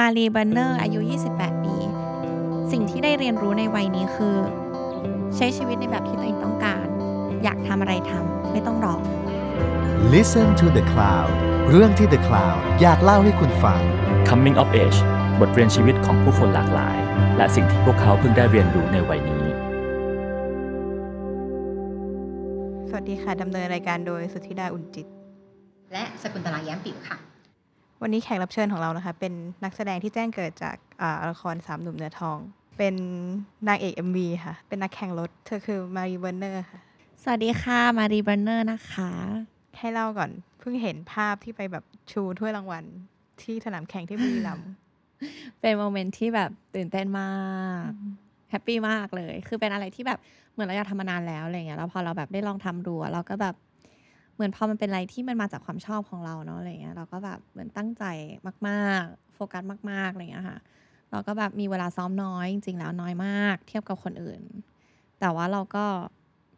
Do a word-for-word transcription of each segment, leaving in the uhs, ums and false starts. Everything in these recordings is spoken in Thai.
มารี เบอร์เนอร์อายุยี่สิบแปดปีสิ่งที่ได้เรียนรู้ในวัยนี้คือใช้ชีวิตในแบบที่ตัวเองต้องการอยากทำอะไรทำไม่ต้องรอ Listen to the Cloud เรื่องที่ The Cloud อยากเล่าให้คุณฟัง Coming of Age บทเรียนชีวิตของผู้คนหลากหลายและสิ่งที่พวกเขาเพิ่งได้เรียนรู้ในวัยนี้สวัสดีค่ะดำเนินรายการโดยสุทธิดาอุ่นจิตและสกุลตลาแย้มปิ๋วค่ะวันนี้แขกรับเชิญของเรานะคะเป็นนักแสดงที่แจ้งเกิดจากละครสามหนุ่มเนื้อทองเป็นนางเอก เอ็ม วี ค่ะเป็นนักแข่งรถเธอคือมารี เบอร์เนอร์ค่ะสวัสดีค่ะมารี เบอร์เนอร์นะคะให้เล่าก่อนเพิ่งเห็นภาพที่ไปแบบชูถ้วยรางวัลที่สนามแข่งที่บุรีรัมย์ เป็นโมเมนต์ที่แบบตื่นเต้นมากแฮปปี้มากเลยคือเป็นอะไรที่แบบเหมือนเราอยากทำมานานแล้วอะไรเงี้ยแล้วพอเราแบบได้ลองทำดูเราก็แบบเหมือนพอมันเป็นอะไรที่มันมาจากความชอบของเราเนาะอะไรเงี้ยเราก็แบบเหมือนตั้งใจมากๆโฟกัสมากๆอะไรเงี้ยค่ะเราก็แบบมีเวลาซ้อมน้อยจริงๆแล้วน้อยมากเทียบกับคนอื่นแต่ว่าเราก็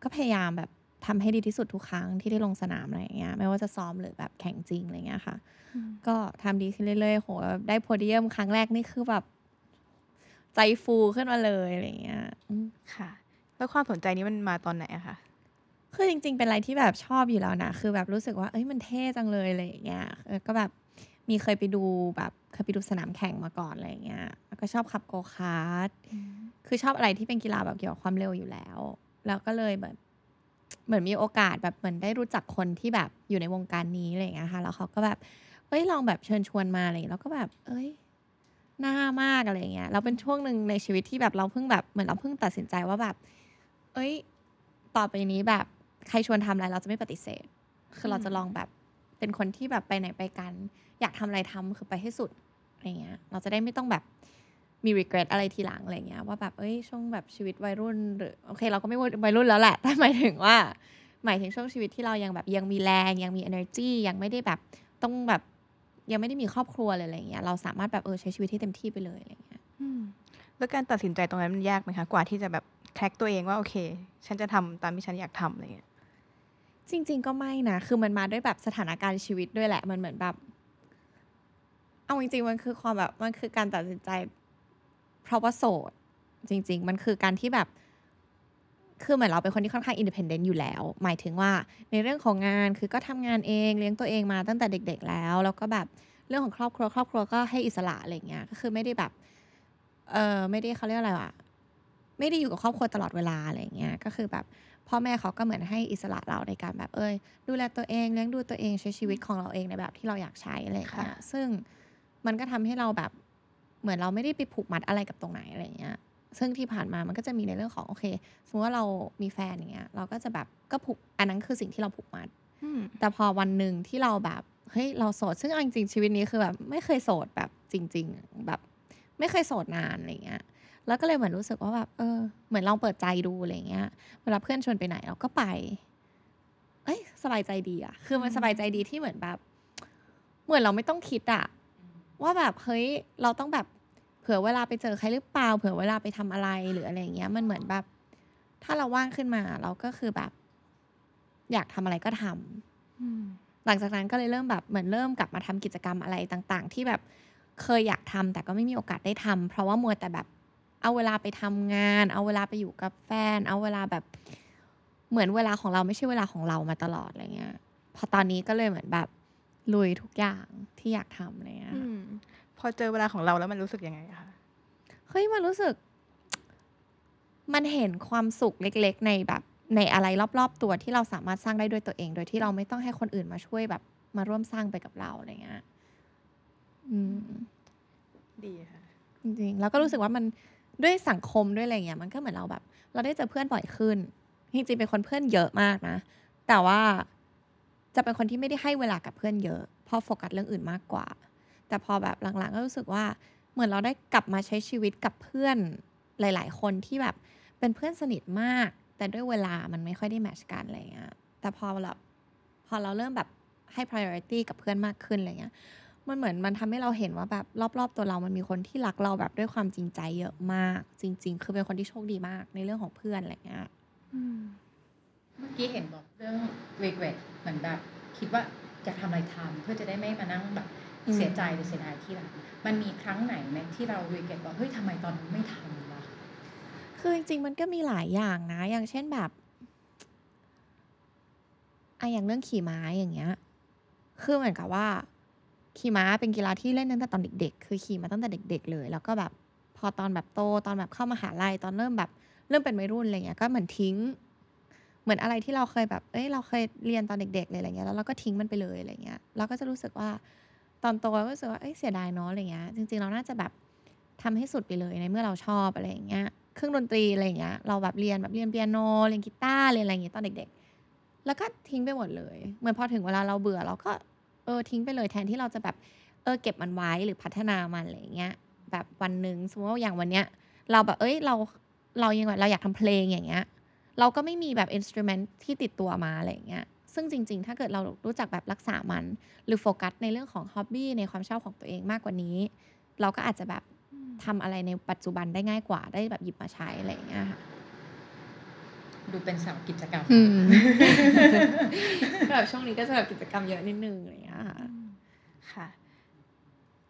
ก็พยายามแบบทำให้ดีที่สุดทุกครั้งที่ได้ลงสนามอะไรเงี้ยไม่ว่าจะซ้อมหรือแบบแข่งจริงอะไรเงี้ยค่ะก็ทำดีขึ้นเรื่อยๆโหได้โพเดียมครั้งแรกนี่คือแบบใจฟูขึ้นมาเลยอะไรเงี้ยค่ะแล้วความสนใจนี้มันมาตอนไหนอะคะคือจริงๆเป็นอะไรที่แบบชอบอยู่แล้วนะคือแบบรู้สึกว่าเอ้ยมันเท่จังเลยอะไรอย่างเงี้ยก็แบบมีเคยไปดูแบบเคยไปดูสนามแข่งมาก่อนอะไรอย่างเงี้ยแล้วก็ชอบขับโกคาร์ทคือชอบอะไรที่เป็นกีฬาแบบเกี่ยวกับความเร็วอยู่แล้วแล้วก็เลยแบบเหมือนมีโอกาสแบบเหมือนได้รู้จักคนที่แบบอยู่ในวงการนี้อะไรอย่างเงี้ยค่ะแล้วเขาก็แบบเอ้ยลองแบบเชิญชวนมาอะไรอย่างเงี้ยแล้วก็แบบเอ้ยน่ามากอะไรอย่างเงี้ยเราเป็นช่วงนึงในชีวิตที่แบบเราเพิ่งแบบเหมือนเราเพิ่งตัดสินใจว่าแบบเอ้ยต่อไปนี้แบบใครชวนทำอะไรเราจะไม่ปฏิเสธคือเราจะลองแบบเป็นคนที่แบบไปไหนไปกันอยากทำอะไรทำคือไปให้สุดอะไรเงี้ยเราจะได้ไม่ต้องแบบมี regret อะไรทีหลังอะไรเงี้ยว่าแบบเอ้ยช่วงแบบชีวิตวัยรุ่นหรือโอเคเราก็ไม่วัยรุ่นแล้วแหละแต่หมายถึงว่าหมายถึงช่วงชีวิตที่เรายังแบบยังมีแรงยังมี energy ยังไม่ได้แบบต้องแบบยังไม่ได้มีครอบครัวเลยอะไรเงี้ยเราสามารถแบบเออใช้ชีวิตให้เต็มที่ไปเลยอะไรเงี้ยแล้วการตัดสินใจตรงนั้นมันยากไหมคะกว่าที่จะแบบแคร็กตัวเองว่าโอเคฉันจะทำตามที่ฉันอยากทำอะไรเงี้ยจริงๆก็ไม่นะคือมันมาด้วยแบบสถานการณ์ชีวิตด้วยแหละมันเหมือนแบบเอาจริงๆมันคือความแบบมันคือการตัดสินใจเพราะว่าโสดจริงๆมันคือการที่แบบคือเหมือนเราเป็นคนที่ค่อนข้างอินดิเพนเดนต์อยู่แล้วหมายถึงว่าในเรื่องของงานคือก็ทำงานเองเลี้ยงตัวเองมาตั้งแต่เด็กๆแล้วแล้วก็แบบเรื่องของครอบครัวครอบครัวก็ให้อิสระอะไรเงี้ยก็คือไม่ได้แบบเออไม่ได้เขาเรียกอะไรวะไม่ได้อยู่กับครอบครัวตลอดเวลาอะไรเงี้ยก็คือแบบพ่อแม่เขาก็เหมือนให้อิสระเราในการแบบเอ้ยดูแลตัวเองเลี้ยงดูตัวเองใช้ชีวิตของเราเองในแบบที่เราอยากใช้อะไรอย่างเงี้ยซึ่งมันก็ทำให้เราแบบเหมือนเราไม่ได้ไปผูกมัดอะไรกับตรงไหนอะไรเงี้ยซึ่งที่ผ่านมามันก็จะมีในเรื่องของโอเคสมมติว่าเรามีแฟนอย่างเงี้ยเราก็จะแบบก็ผูกอันนั้นคือสิ่งที่เราผูกมัดแต่พอวันนึงที่เราแบบเฮ้ยเราโสดซึ่งจริงๆชีวิตนี้คือแบบไม่เคยโสดแบบจริงๆแบบไม่เคยโสดนานอะไรเงี้ยแล้วก็เลยเหมือนรู้สึกว่าแบบเออเหมือนลองเปิดใจดูอะไรเงี้ยเวลาเพื่อนชวนไปไหนเราก็ไปเอ้ยสบายใจดีอ่ะคือมันสบายใจดีที่เหมือนแบบเหมือนเราไม่ต้องคิดอ่ะว่าแบบเฮ้ยเราต้องแบบเผื่อเวลาไปเจอใครหรือเปล่าเผื่อเวลาไปทำอะไรหรืออะไรเงี้ยมันเหมือนแบบถ้าเราว่างขึ้นมาเราก็คือแบบอยากทำอะไรก็ทำหลังจากนั้นก็เลยเริ่มแบบเหมือนเริ่มกลับมาทำกิจกรรมอะไรต่างๆที่แบบเคยอยากทำแต่ก็ไม่มีโอกาสได้ทำเพราะว่ามัวแต่แบบเอาเวลาไปทำงานเอาเวลาไปอยู่กับแฟนเอาเวลาแบบเหมือนเวลาของเราไม่ใช่เวลาของเรามาตลอดอะไรเงี้ยพอตอนนี้ก็เลยเหมือนแบบลุยทุกอย่างที่อยากทำอะไรเงี้ยพอเจอเวลาของเราแล้วมันรู้สึกยังไงคะเฮ้ยมันรู้สึกมันเห็นความสุขเล็กๆในแบบในอะไรรอบๆตัวที่เราสามารถสร้างได้ด้วยตัวเองโดยที่เราไม่ต้องให้คนอื่นมาช่วยแบบมาร่วมสร้างไปกับเราอะไรเงี้ยอืมดีค่ะจริงๆแล้วก็รู้สึกว่ามันด้วยสังคมด้วยอะไรเงี้ยมันก็เหมือนเราแบบเราได้เจอเพื่อนบ่อยขึ้นจริงๆเป็นคนเพื่อนเยอะมากนะแต่ว่าจะเป็นคนที่ไม่ได้ให้เวลากับเพื่อนเยอะพอโฟกัสเรื่องอื่นมากกว่าแต่พอแบบหลังๆก็รู้สึกว่าเหมือนเราได้กลับมาใช้ชีวิตกับเพื่อนหลายๆคนที่แบบเป็นเพื่อนสนิทมากแต่ด้วยเวลามันไม่ค่อยได้แมทช์กันอะไรเงี้ยแต่พอแบบพอเราเริ่มแบบให้ priority กับเพื่อนมากขึ้นอะไรเงี้ยมันเหมือนมันทำให้เราเห็นว่าแบบรอบๆตัวเรามันมีคนที่รักเราแบบด้วยความจริงใจเยอะมากจริงๆคือเป็นคนที่โชคดีมากในเรื่องของเพื่อนอะไรเงี้ยเมื่อกี้เห็นบอกเรื่อง regret เหมือนแบบคิดว่าจะทำอะไรทำเพื่อจะได้ไม่มานั่งแบบ เสียใจหรือเสียดายที่หลังมันมีครั้งไหนไหมที่เรารีเกรทว่าเฮ้ยทำไมตอนนั้นไม่ทำวะคือจริงๆมันก็มีหลายอย่างนะอย่างเช่นแบบไออย่างเรื่องขี่ม้าอย่างเงี้ยคือเหมือนกับว่าขี่ม้าเป็นกีฬาที่เล่นตั้งแต่ตอนเด็กๆคือขี่มาตั้งแต่เด็กๆเลยแล้วก็แบบพอตอนแบบโตตอนแบบเข้ามหาลัยตอนเริ่มแบบเริ่มเป็นวัยรุ่นอะไรเงี้ยก็เหมือนทิ้งเหมือนอะไรที่เราเคยแบบเอ้ยเราเคยเรียนตอนเด็กๆเลยอะไรเงี้ยแล้วเราก็ทิ้งมันไปเลยอะไรเงี้ยเราก็จะรู้สึกว่าตอนโตก็รู้สึกว่าเอ้ยเสียดายเนาะอะไรเงี้ยจริงๆเราน่าจะแบบทำให้สุดไปเลยในเมื่อเราชอบอะไรอย่างเงี้ยเครื่องดนตรีอะไรเงี้ยเราแบบเรียนแบบเรียนเปียโนเรียนกีตาร์เรียนอะไรอย่างเงี้ยตอนเด็กๆแล้วก็ทิ้งไปหมดเลยเหมือนพอถึงเวลาเราเบื่อเราก็เออทิ้งไปเลยแทนที่เราจะแบบเออเก็บมันไว้หรือพัฒนามันอะไรเงี้ยแบบวันนึงสมมติว่าอย่างวันเนี้ยเราแบบเอ้ยเราเรายังเราอยากทำเพลงอย่างเงี้ยเราก็ไม่มีแบบ instrument ที่ติดตัวมาอะไรอย่างเงี้ยซึ่งจริงๆถ้าเกิดเรารู้จักแบบรักษามันหรือโฟกัสในเรื่องของ hobby ในความชอบของตัวเองมากกว่านี้เราก็อาจจะแบบทำอะไรในปัจจุบันได้ง่ายกว่าได้แบบหยิบมาใช้อะไรอย่างเงี้ยค่ะดูเป็นสาวกิจกรรมแบบช่วงนี้ก็จะแบบกิจกรรมเยอะนิดนึงอะไรอย่างเงี้ยค่ะค่ะ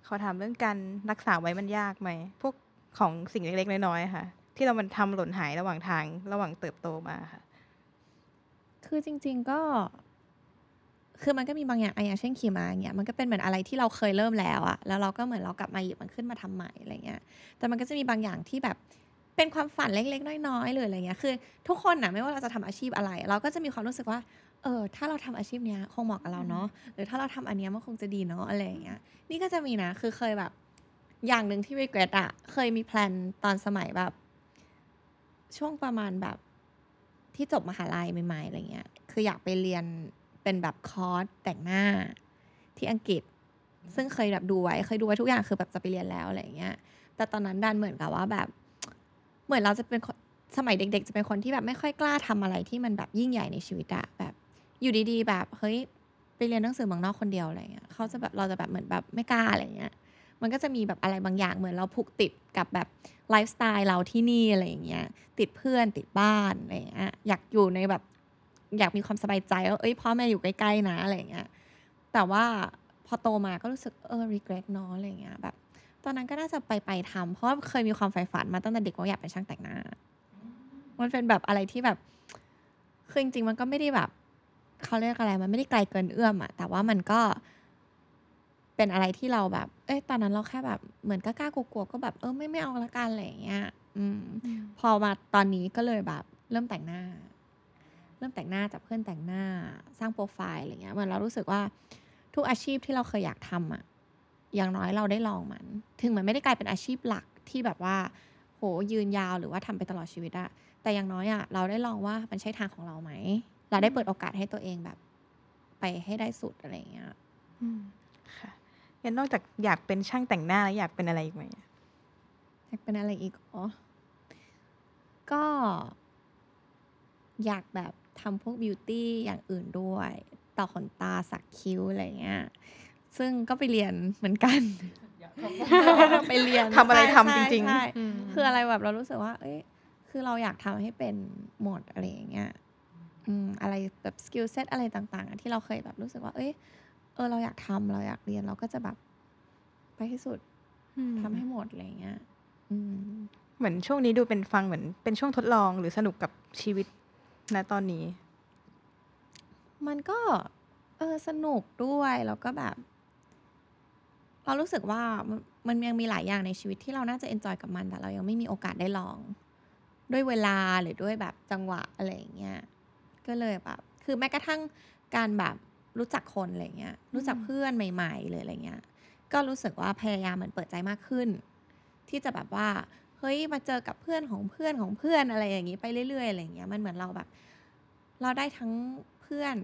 ขอถามเรื่องการรักษาไว้มันยากไหมพวกของสิ่งเล็กๆน้อยๆค่ะที่เรามันทำหล่นหายระหว่างทางระหว่างเติบโตมาค่ะคือจริงๆก็คือมันก็มีบางอย่างอย่างเช่นขี่ม้าอย่างเงี้ยมันก็เป็นเหมือนอะไรที่เราเคยเริ่มแล้วอะแล้วเราก็เหมือนเรากลับมาหยิบมันขึ้นมาทำใหม่อะไรเงี้ยแต่มันก็จะมีบางอย่างที่แบบเป็นความฝันเล็กๆน้อยๆเลยอะไรเงี้ยคือทุกคนนะไม่ว่าเราจะทำอาชีพอะไรเราก็จะมีความรู้สึกว่าเออถ้าเราทำอาชีพเนี้ยคงเหมาะกับเราเนาะหรือถ้าเราทำอันเนี้ยมันคงจะดีเนาะอะไรเงี้ยนี่ก็จะมีนะคือเคยแบบอย่างนึงที่ regret อะเคยมีแพลนตอนสมัยแบบช่วงประมาณแบบที่จบมหาลัยใหม่ๆอะไรเงี้ยคืออยากไปเรียนเป็นแบบคอร์สแต่งหน้าที่อังกฤษซึ่งเคยแบบดูไว้เคยดูไว้ทุกอย่างคือแบบจะไปเรียนแล้วอะไรเงี้ยแต่ตอนนั้นดันเหมือนกับว่าแบบเหมือนเราจะเป็นสมัยเด็กๆจะเป็นคนที่แบบไม่ค่อยกล้าทำอะไรที่มันแบบยิ่งใหญ่ในชีวิตอะแบบอยู่ดีๆแบบเฮ้ยไปเรียนหนังสือเมืองนอกคนเดียวอะไรเงี้ยเขาจะแบบเราจะแบบเหมือนแบบไม่กล้าอะไรเงี้ยมันก็จะมีแบบอะไรบางอย่างเหมือนเราผูกติดกับแบบไลฟ์สไตล์เราที่นี่อะไรอย่างเงี้ยติดเพื่อนติดบ้านอะไรอย่างเงี้ยอยากอยู่ในแบบอยากมีความสบายใจว่าเอ้ยพ่อแม่อยู่ใกล้ๆนะอะไรอย่างเงี้ยแต่ว่าพอโตมาก็รู้สึกเออ regret เนาะอะไรอย่างเงี้ยแบบตอนนั้นก็น่าจะไปไปทำเพราะเคยมีความใฝ่ฝันมาตั้งแต่เด็กว่าอยากเป็นช่างแต่งหน้ามันเป็นแบบอะไรที่แบบคือจริงๆมันก็ไม่ได้แบบเขาเรียกอะไรมันไม่ได้ไกลเกินเอื้อมอะแต่ว่ามันก็เป็นอะไรที่เราแบบเอ้ยตอนนั้นเราแค่แบบเหมือนก็กล้ากลัวๆก็แบบเออไม่ไม่เอาละกันอะไรอย่างเงี้ยอืมพอมาตอนนี้ก็เลยแบบเริ่มแต่งหน้าเริ่มแต่งหน้าจับเพื่อนแต่งหน้าสร้างโปรไฟล์อะไรเงี้ยเหมือนเรารู้สึกว่าทุกอาชีพที่เราเคยอยากทำอะอย่างน้อยเราได้ลองมันถึงมันไม่ได้กลายเป็นอาชีพหลักที่แบบว่าโหยืนยาวหรือว่าทำไปตลอดชีวิตอะแต่อย่างน้อยอะเราได้ลองว่ามันใช่ทางของเราไหมเราได้เปิดโอกาสให้ตัวเองแบบไปให้ได้สุดอะไรอย่างเงี้ยอืมค่ะงั้นนอกจากอยากเป็นช่างแต่งหน้าแล้วอยากเป็นอะไรอีกไหมอยากเป็นอะไรอีกอ๋อก็อยากแบบทำพวกบิวตี้อย่างอื่นด้วยต่อขนตาสักคิ้วอะไรเงี้ยซึ่งก็ไปเรียนเหมือนกัน ไปเรียนทำอะไรทำจริงๆคืออะไรแบบเรารู้สึกว่าเอ้ยคือเราอยากทำให้เป็นหมดอะไรอย่างเงี้ยอะไรแบบสกิลเซ็ตอะไรต่างๆที่เราเคยแบบรู้สึกว่าเอ้ยเออเราอยากทำเราอยากเรียนเราก็จะแบบไปให้สุดทำให้หมดอะไรเงี้ยเหมือนช่วงนี้ดูเป็นฟังเหมือนเป็นช่วงทดลองหรือสนุกกับชีวิตณตอนนี้มันก็เออสนุกด้วยแล้วก็แบบเรารู้สึกว่ามันยังมีหลายอย่างในชีวิตที่เราน่าจะเอนจอยกับมันแต่เรายังไม่มีโอกาสได้ลองด้วยเวลาหรือด้วยแบบจังหวะอะไรอย่างเงี้ยก็เลยแบบคือแม้กระทั่งการแบบรู้จักคนอะไรเงี้ยรู้จักเพื่อนใหม่ๆเลยอะไรเงี้ยก็รู้สึกว่าพยายามเหมือนเปิดใจมากขึ้นที่จะแบบว่าเฮ้ยมาเจอกับเพื่อนของเพื่อนของเพื่อนอะไรอย่างงี้ไปเรื่อยๆอะไรเงี้ยมันเหมือนเราแบบเราได้ทั้งเพื่อน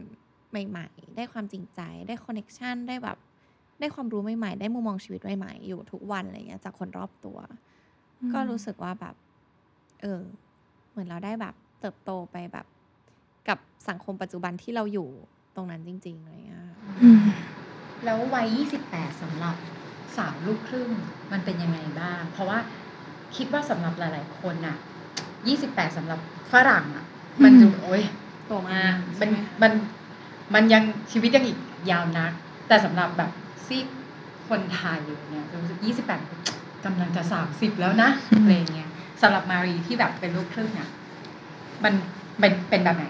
ใหม่ๆได้ความจริงใจได้คอนเนคชั่นได้แบบได้ความรู้ใหม่ๆได้มุมมองชีวิตใหม่ๆอยู่ทุกวันอะไรเงี้ยจากคนรอบตัวก็รู้สึกว่าแบบเออเหมือนเราได้แบบเติบโตไปแบบกับสังคมปัจจุบันที่เราอยู่ตรงนั้นจริงๆอะไรเงี้ยแล้ววัยยี่สิบแปดสำหรับสาวลูกครึ่งมันเป็นยังไงบ้างเพราะว่าคิดว่าสำหรับหลายๆคนน่ะยี่สิบแปดสำหรับฝรั่งอ่ะมันดูโอ๊ยโตมามันมันมันยังชีวิตยังอีกยาวนักแต่สำหรับแบบซีกค คนไทยเนี่ยรู้สึกยี่สิบแปดกำลังจะสามสิบแล้วนะอะไรเงี้ยสำหรับมารีที่แบบเป็นลูกครึ่งเนี่ยมันเป็นเป็นแบบไหน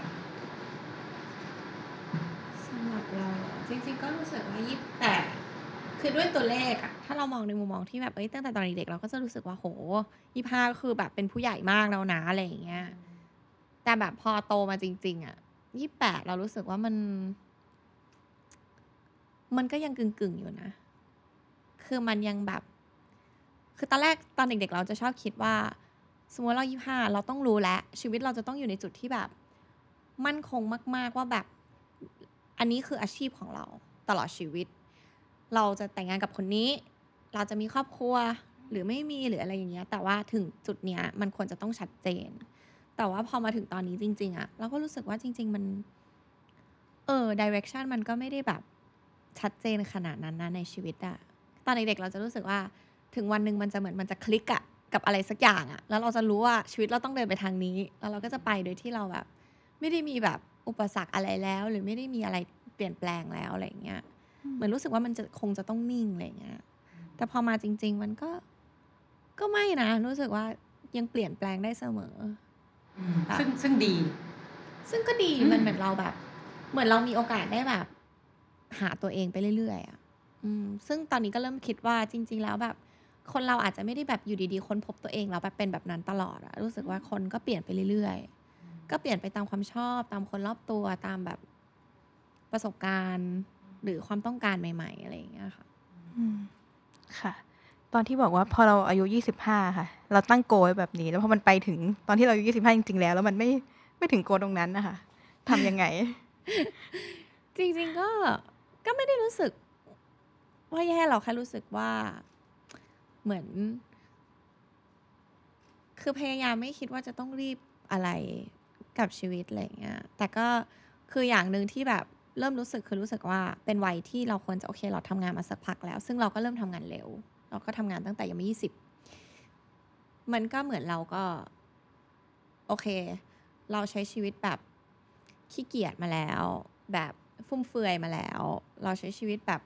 สำหรับเราจริงๆก็รู้สึกว่ายี่สิบแปดคือด้วยตัวเลขอะถ้าเรามองในมุมมองที่แบบเอ้ยตั้งแต่ตอนเด็กเราก็จะรู้สึกว่าโหยี่สิบห้าก็คือแบบเป็นผู้ใหญ่มากแล้วนะอะไรอย่างเงี้ยแต่แบบพอโตมาจริงๆอะยี่สิบแปดเรารู้สึกว่ามันมันก็ยังกึ่งๆอยู่นะคือมันยังแบบคือตอนแรกตอนเด็กๆเราจะชอบคิดว่าสมมติเรายี่สิบห้าเราต้องรู้แล้วชีวิตเราจะต้องอยู่ในจุดที่แบบมั่นคงมากๆว่าแบบอันนี้คืออาชีพของเราตลอดชีวิตเราจะแต่งงานกับคนนี้เราจะมีครอบครัวหรือไม่มีหรืออะไรอย่างเงี้ยแต่ว่าถึงจุดเนี้ยมันควรจะต้องชัดเจนแต่ว่าพอมาถึงตอนนี้จริงๆอะเราก็รู้สึกว่าจริงๆมันเออ direction มันก็ไม่ได้แบบชัดเจนขนาดนั้นนะในชีวิตอะตอนเด็กๆเราจะรู้สึกว่าถึงวันนึงมันจะเหมือนมันจะคลิกอะกับอะไรสักอย่างอะแล้วเราจะรู้ว่าชีวิตเราต้องเดินไปทางนี้แล้วเราก็จะไปโดยที่เราแบบไม่ได้มีแบบอุปสรรคอะไรแล้วหรือไม่ได้มีอะไรเปลี่ยนแปลงแล้วอะไรอย่างเงี้ยเหมือนรู้สึกว่ามันจะคงจะต้องนิ่งอะไรอย่างเงี้ยแต่พอมาจริงๆมันก็ก็ไม่นะรู้สึกว่ายังเปลี่ยนแปลงได้เสมอซึ่งซึ่งดีซึ่งก็ดีมันเหมือนเราแบบเหมือนเรามีโอกาสได้แบบหาตัวเองไปเรื่อยๆอ่ะอืมซึ่งตอนนี้ก็เริ่มคิดว่าจริงๆแล้วแบบคนเราอาจจะไม่ได้แบบอยู่ดีๆค้นพบตัวเองแล้วแบบเป็นแบบนั้นตลอดอะรู้สึกว่าคนก็เปลี่ยนไปเรื่อยๆก็เปลี่ยนไปตามความชอบตามคนรอบตัวตามแบบประสบการณ์หรือความต้องการใหม่ๆอะไรอย่างเงี้ยค่ะอืมค่ะตอนที่บอกว่าพอเราอายุยี่สิบห้าค่ะเราตั้งโกไว้แบบนี้แล้วพอมันไปถึงตอนที่เราอายุยี่สิบห้าจริงๆแล้วแล้วมันไม่ไม่ถึงโกตรงนั้นนะคะทำยังไง จริงๆก็ก็ไม่ได้รู้สึกว่าแย่เราแค่รู้สึกว่าเหมือนคือพยายามไม่คิดว่าจะต้องรีบอะไรกับชีวิตอะไรอย่างเงี้ยแต่ก็คืออย่างนึงที่แบบเริ่มรู้สึกคือรู้สึกว่าเป็นวัยที่เราควรจะโอเคเราทำงานมาสักพักแล้วซึ่งเราก็เริ่มทำงานเร็วเราก็ทำงานตั้งแต่ยังไม่ยี่สิบมันก็เหมือนเราก็โอเคเราใช้ชีวิตแบบขี้เกียจมาแล้วแบบฟุ่มเฟือยมาแล้วเราใช้ชีวิตแบบ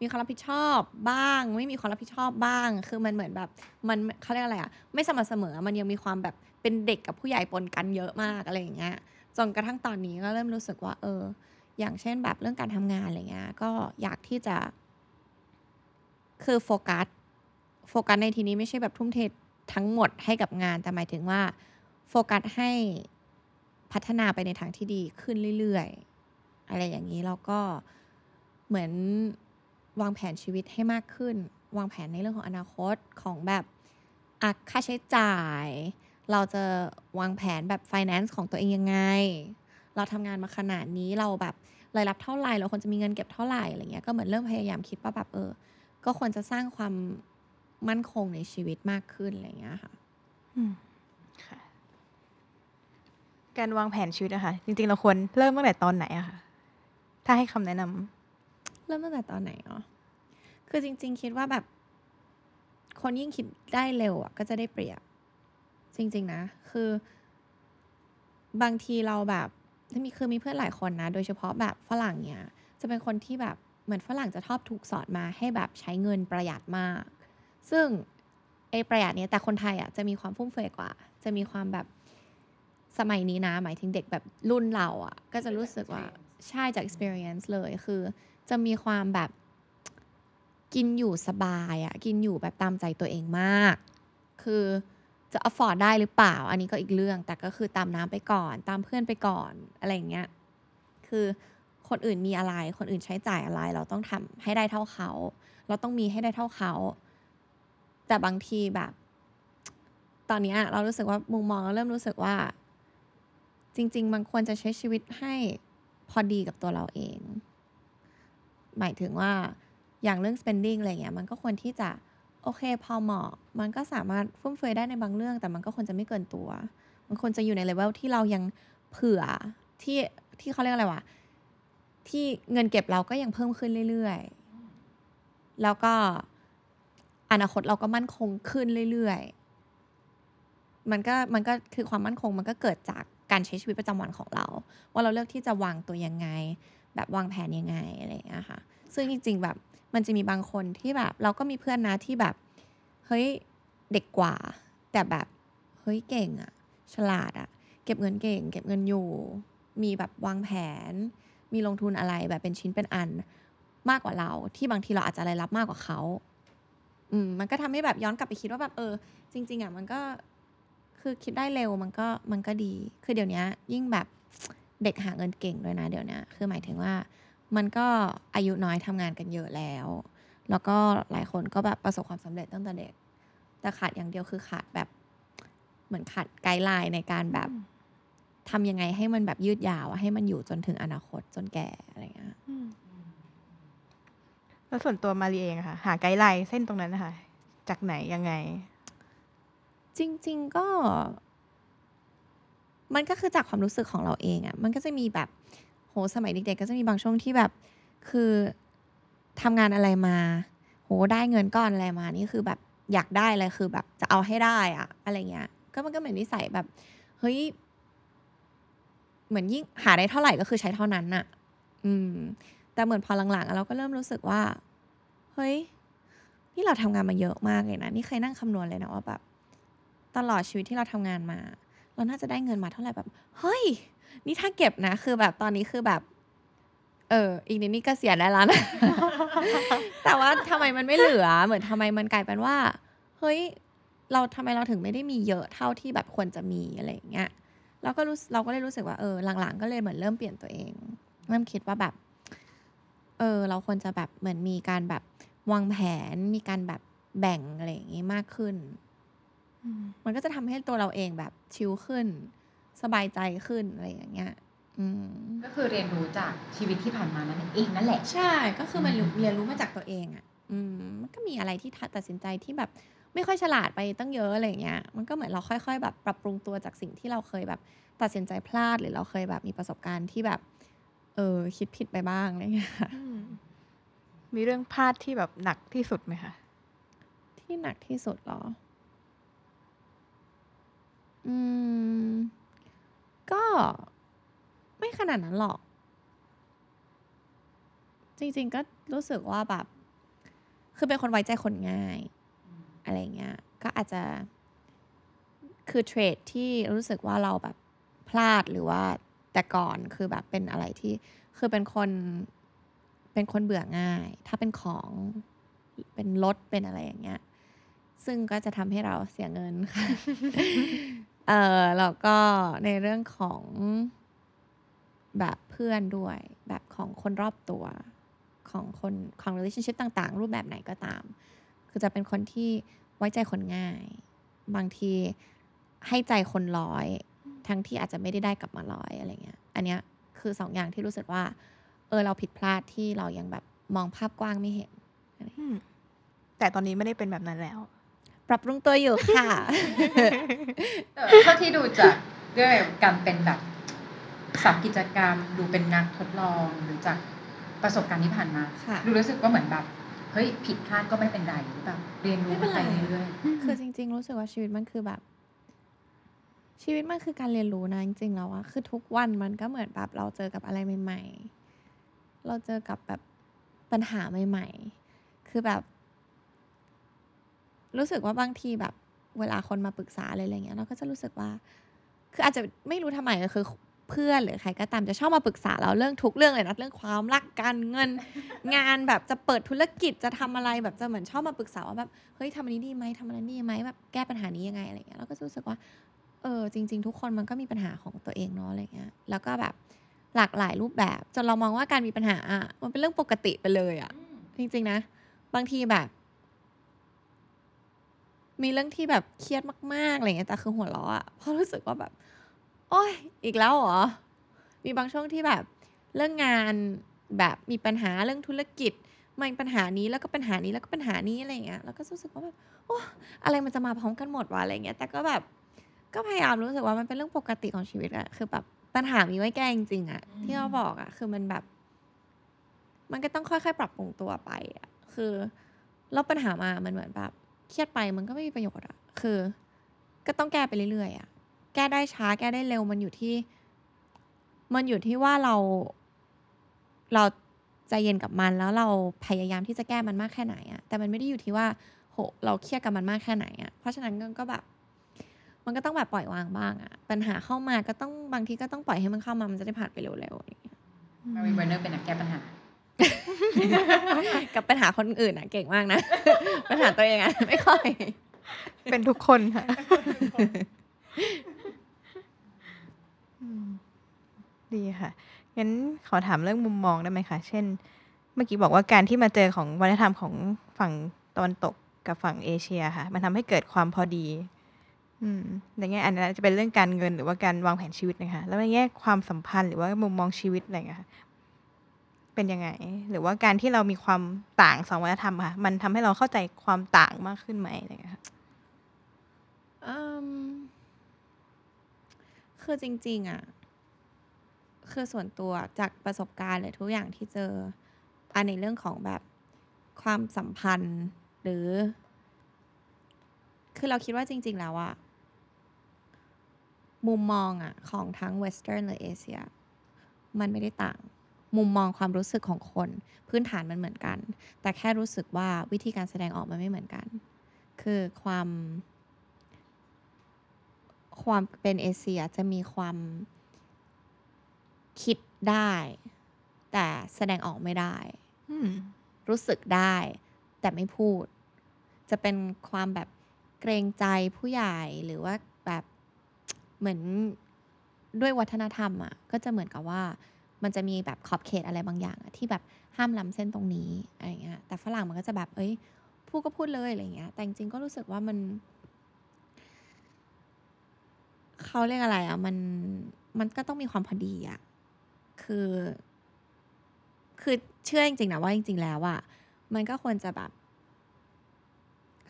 มีความรับผิดชอบบ้างไม่มีความรับผิดชอบบ้างคือมันเหมือนแบบมันเขาเรียกอะไรอ่ะไม่สม่ำเสมอมันยังมีความแบบเป็นเด็กกับผู้ใหญ่ปนกันเยอะมากอะไรอย่างเงี้ยจนกระทั่งตอนนี้ก็เริ่มรู้สึกว่าเอออย่างเช่นแบบเรื่องการทำงานอะไรเงี้ยก็อยากที่จะคือโฟกัสโฟกัสในทีนี้ไม่ใช่แบบทุ่มเททั้งหมดให้กับงานแต่หมายถึงว่าโฟกัสให้พัฒนาไปในทางที่ดีขึ้นเรื่อยๆอะไรอย่างนี้แล้วก็เหมือนวางแผนชีวิตให้มากขึ้นวางแผนในเรื่องของอนาคตของแบบค่าใช้จ่ายเราจะวางแผนแบบ finance ของตัวเองยังไงเราทำงานมาขนาดนี้เราแบบรายรับเท่าไหร่เราควรจะมีเงินเก็บเท่าไหร่อะไรเงี้ยก็เหมือนเริ่มพยายามคิดว่าแบบเออก็ควรจะสร้างความมั่นคงในชีวิตมากขึ้นอะไรเงี้ยค่ะอืมค่ะการวางแผนชีวิตอะค่ะจริงๆเราควรเริ่มตั้งแต่ตอนไหนอะค่ะถ้าให้คำแนะนำเริ่มตั้งแต่ตอนไหนอ๋อคือจริงๆคิดว่าแบบคนยิ่งคิดได้เร็วอะก็จะได้เปรียบจริงๆนะคือบางทีเราแบบมีคือมีเพื่อนหลายคนนะโดยเฉพาะแบบฝรั่งเนี่ยจะเป็นคนที่แบบเหมือนฝรั่งจะชอบถูกสอนมาให้แบบใช้เงินประหยัดมากซึ่งไอ้ประหยัดเนี่ยแต่คนไทยอ่ะจะมีความฟุ่มเฟือยกว่าจะมีความแบบสมัยนี้นะหมายถึงเด็กแบบรุ่นเราอ่ะก็จะรู้สึกว่าใช่จาก experience เลยคือจะมีความแบบกินอยู่สบายอ่ะกินอยู่แบบตามใจตัวเองมากคือจะ afford ได้หรือเปล่าอันนี้ก็อีกเรื่องแต่ก็คือตามน้ำไปก่อนตามเพื่อนไปก่อนอะไรอย่างเงี้ยคือคนอื่นมีอะไรคนอื่นใช้จ่ายอะไรเราต้องทำให้ได้เท่าเขาเราต้องมีให้ได้เท่าเขาแต่บางทีแบบตอนนี้เรารู้สึกว่ามุมมองเราเริ่มรู้สึกว่าจริงๆมันควรจะใช้ชีวิตให้พอดีกับตัวเราเองหมายถึงว่าอย่างเรื่อง spending อะไรเงี้ยมันก็ควรที่จะโอเคพอเหมาะมันก็สามารถฟุ่มเฟือยได้ในบางเรื่องแต่มันก็ควรจะไม่เกินตัวมันควรจะอยู่ในเลเวลที่เรายังเผื่อที่ที่เขาเรียกอะไรวะที่เงินเก็บเราก็ยังเพิ่มขึ้นเรื่อยๆแล้วก็อนาคตเราก็มั่นคงขึ้นเรื่อยๆมันก็มันก็คือความมั่นคงมันก็เกิดจากการใช้ชีวิตประจำวันของเราว่าเราเลือกที่จะวางตัวยังไง แบบวางแผนยังไงอะไรอย่างเงี้ยค่ะซึ่งจริงๆแบบมันจะมีบางคนที่แบบเราก็มีเพื่อนนะที่แบบเฮ้ยเด็กกว่าแต่แบบเฮ้ยเก่งอะฉลาดอะเก็บเงินเก่งเก็บเงินอยู่มีแบบวางแผนมีลงทุนอะไรแบบเป็นชิ้นเป็นอันมากกว่าเราที่บางทีเราอาจจะรายรับมากกว่าเขาอืมมันก็ทำให้แบบย้อนกลับไปคิดว่าแบบเออจริงๆอ่ะมันก็คือคิดได้เร็วมันก็มันก็ดีคือเดี๋ยวนี้ยิ่งแบบเด็กหาเงินเก่งด้วยนะเดี๋ยวนี้คือหมายถึงว่ามันก็อายุน้อยทำงานกันเยอะแล้วแล้วก็หลายคนก็แบบประสบความสำเร็จตั้งแต่เด็กแต่ขาดอย่างเดียวคือขาดแบบเหมือนขาดไกด์ไลน์ในการแบบทำยังไงให้มันแบบยืดยาวให้มันอยู่จนถึงอนาคตจนแก่อะไรอย่างเงี้ยแล้วส่วนตัวมารีเองค่ะหาไกด์ไลน์เส้นตรงนั้นนะคะจากไหนยังไงจริงๆก็มันก็คือจากความรู้สึกของเราเองอะมันก็จะมีแบบโหสมัยเด็กๆก็จะมีบางช่วงที่แบบคือทำงานอะไรมาโหได้เงินก้อนอะไรมานี่คือแบบอยากได้อะไรคือแบบจะเอาให้ได้อะอะไรเงี้ยก็มันก็เหมือนนิสัยแบบเฮ้ยเหมือนยิ่งหาได้เท่าไหร่ก็คือใช้เท่านั้นน่ะอืมแต่เหมือนพอหลังๆเราก็เริ่มรู้สึกว่าเฮ้ยนี่เราทำงานมาเยอะมากเลยนะนี่เคยนั่งคำนวณเลยนะว่าแบบตลอดชีวิตที่เราทำงานมาเราน่าจะได้เงินมาเท่าไหร่แบบเฮ้ยนี่ถ้าเก็บนะคือแบบตอนนี้คือแบบเอออีกนิดนี่เกษียณได้แล้วนะ แต่ว่าทำไมมันไม่เหลือ เหมือนทำไมมันกลายเป็นว่าเฮ้ยเราทำไมเราถึงไม่ได้มีเยอะเท่าที่แบบควรจะมีอะไรอย่างเงี้ยเราก็รู้เราก็เลยรู้สึกว่าเออหลังๆก็เลยเหมือนเริ่มเปลี่ยนตัวเองเริ่มคิดว่าแบบเออเราควรจะแบบเหมือนมีการแบบวางแผนมีการแบบแบ่งอะไรอย่างงี้มากขึ้นมันก็จะทำให้ตัวเราเองแบบชิลขึ้นสบายใจขึ้นอะไรอย่างเงี้ยก็คือเรียนรู้จากชีวิตที่ผ่านมานั่นเองนั่นแหละใช่ก็คือมันเรียนรู้มาจากตัวเองอ่ะมันก็มีอะไรที่ตัดสินใจที่แบบไม่ค่อยฉลาดไปตั้งเยอะอะไรอย่างเงี้ยมันก็เหมือนเราค่อยๆแบบปรับปรุงตัวจากสิ่งที่เราเคยแบบตัดสินใจพลาดหรือเราเคยแบบมีประสบการณ์ที่แบบเออคิดผิดไปบ้างอะไรเงี้ยมีเรื่องพลาดที่แบบหนักที่สุดไหมคะที่หนักที่สุดหรออืมก็ไม่ขนาดนั้นหรอกจริงๆก็รู้สึกว่าแบบคือเป็นคนไว้ใจคนง่ายอะไรเงี้ยก็อาจจะคือเทรดที่รู้สึกว่าเราแบบพลาดหรือว่าแต่ก่อนคือแบบเป็นอะไรที่คือเป็นคนเป็นคนเบื่อง่ายถ้าเป็นของเป็นรถเป็นอะไรอย่างเงี้ยซึ่งก็จะทำให้เราเสียเงินค่ะ เออแล้วก็ในเรื่องของแบบเพื่อนด้วยแบบของคนรอบตัวของคนของ relationship ต่างๆรูปแบบไหนก็ตามคือจะเป็นคนที่ไว้ใจคนง่ายบางทีให้ใจคนร้อยทั้งที่อาจจะไม่ได้ได้กลับมาร้อยอะไรเงี้ยอันเนี้ยคือสองอย่างที่รู้สึกว่าเออเราผิดพลาดที่เรายังแบบมองภาพกว้างไม่เห็นแต่ตอนนี้ไม่ได้เป็นแบบนั้นแล้วปรับปรุงตัวอยู่ค่ะเท่าที่ดูจากด้วยการเป็นแบบสับกิจกรรมดูเป็นนักทดลองหรือจากประสบการณ์ที่ผ่านมาดูรู้สึกว่าเหมือนแบบเฮ้ยผิดพลาดก็ไม่เป็นไรหรือเปล่าเรียนรู้ไปเรื่อยๆคือจริงๆรู้สึกว่าชีวิตมันคือแบบชีวิตมันคือการเรียนรู้นะจริงๆแล้วอะคือทุกวันมันก็เหมือนแบบเราเจอกับอะไรใหม่ๆเราเจอกับแบบปัญหาใหม่ๆคือแบบรู้สึกว่าบางทีแบบเวลาคนมาปรึกษาอะไรอย่างเงี้ยเราก็จะรู้สึกว่าคืออาจจะไม่รู้ทำไมก็คือเพื่อนหรือใครก็ตามจะชอบมาปรึกษาเราเรื่องทุกเรื่องเลยนะเรื่องความรักการเงิน งานแบบจะเปิดธุรกิจจะทำอะไรแบบจะเหมือนชอบมาปรึกษาว่าแบบเฮ้ยทำอันนี้ดีไหมทำอันนั้นดีไหมแบบแก้ปัญหานี้ยังไงอะไรเงี้ยเราก็รู้สึกว่าเออจริงๆทุกคนมันก็มีปัญหาของตัวเองเนาะอะไรเงี้ยแล้วก็แบบหลากหลายรูปแบบจนเรามองว่าการมีปัญหาอ่ะมันเป็นเรื่องปกติไปเลยอ่ะจริงๆนะบางทีแบบมีเรื่องที่แบบเครียดมากๆอะไรเงี้ยแต่คือหัวเราะอ่ะเพราะรู้สึกว่าแบบโอ๊ยอีกแล้วเหรอมีบางช่วงที่แบบเรื่องงานแบบมีปัญหาเรื่องธุรกิจมันปัญหานี้แล้วก็ปัญหานี้แล้วก็ปัญหานี้อะไรเงี้ยแล้วก็รู้สึกว่าแบบโอ้อะไรมันจะมาพร้อมกันหมดวะอะไรเงี้ยแต่ก็แบบก็พยายามรู้สึกว่ามันเป็นเรื่องปกติของชีวิตอะคือแบบปัญหามีไว้แก้จริงๆอะที่เราบอกอะคือมันแบบมันก็ต้องค่อยๆปรับปรุงตัวไปอะคือแล้วปัญหามามันเหมือนแบบเครียดไปมันก็ไม่มีประโยชน์อะคือก็ต้องแก้ไปเรื่อยๆอะแก้ได้ช้าแก้ได้เร็วมันอยู่ที่มันอยู่ที่ว่าเรา เราใจเย็นกับมันแล้วเราพยายามที่จะแก้มันมากแค่ไหนอะแต่มันไม่ได้อยู่ที่ว่าโหเราเครียดกับมันมากแค่ไหนอะเพราะฉะนั้นก็แบบมันก็ต้องแบบปล่อยวางบ้างอะปัญหาเข้ามาก็ต้องบางทีก็ต้องปล่อยให้มันเข้ามามันจะได้ผ่านไปเร็วๆอะไรอย่างเงี้ยมารีไวเนอร์เป็นนักแก้ปัญหากับปัญหาคนอื่นอะเก่งมากนะปัญหาตัวเองอะไม่ค่อยเป็นทุกคนค่ะดีค่ะงั้นขอถามเรื่องมุมมองได้ไหมคะเช่นเมื่อกี้บอกว่าการที่มาเจอของวัฒนธรรมของฝั่งตะวันตกกับฝั่งเอเชียค่ะมันทำให้เกิดความพอดีอืมในแง่อันนั้นจะเป็นเรื่องการเงินหรือว่าการวางแผนชีวิตนะคะแล้วในแง่ความสัมพันธ์หรือว่ามุมมองชีวิตอะไรเงี้ยเป็นยังไงหรือว่าการที่เรามีความต่างสองวัฒนธรรมค่ะมันทำให้เราเข้าใจความต่างมากขึ้นไหมอะไรเงี้ยค่ะอืมคือจริงๆอ่ะคือส่วนตัวจากประสบการณ์หรือทุกอย่างที่เจออันในเรื่องของแบบความสัมพันธ์หรือคือเราคิดว่าจริงๆแล้วอะมุมมองอะของทั้งเวสเทิร์นหรือเอเชียมันไม่ได้ต่างมุมมองความรู้สึกของคนพื้นฐานมันเหมือนกันแต่แค่รู้สึกว่าวิธีการแสดงออกมันไม่เหมือนกันคือความความเป็นเอเชียจะมีความคิดได้แต่แสดงออกไม่ได้ hmm. รู้สึกได้แต่ไม่พูดจะเป็นความแบบเกรงใจผู้ใหญ่หรือว่าแบบเหมือนด้วยวัฒนธรรมอ่ะก็จะเหมือนกับว่ามันจะมีแบบขอบเขตอะไรบางอย่างที่แบบห้ามล้ำเส้นตรงนี้อะไรเงี้ยแต่ฝรั่งมันก็จะแบบเอ้ยพูดก็พูดเลยอะไรเงี้ยแต่จริงๆก็รู้สึกว่ามันเขาเรียกอะไรอ่ะมันมันก็ต้องมีความพอดีอ่ะคือคือเชื่อจริงๆนะว่าจริงๆแล้วอ่ะมันก็ควรจะแบบ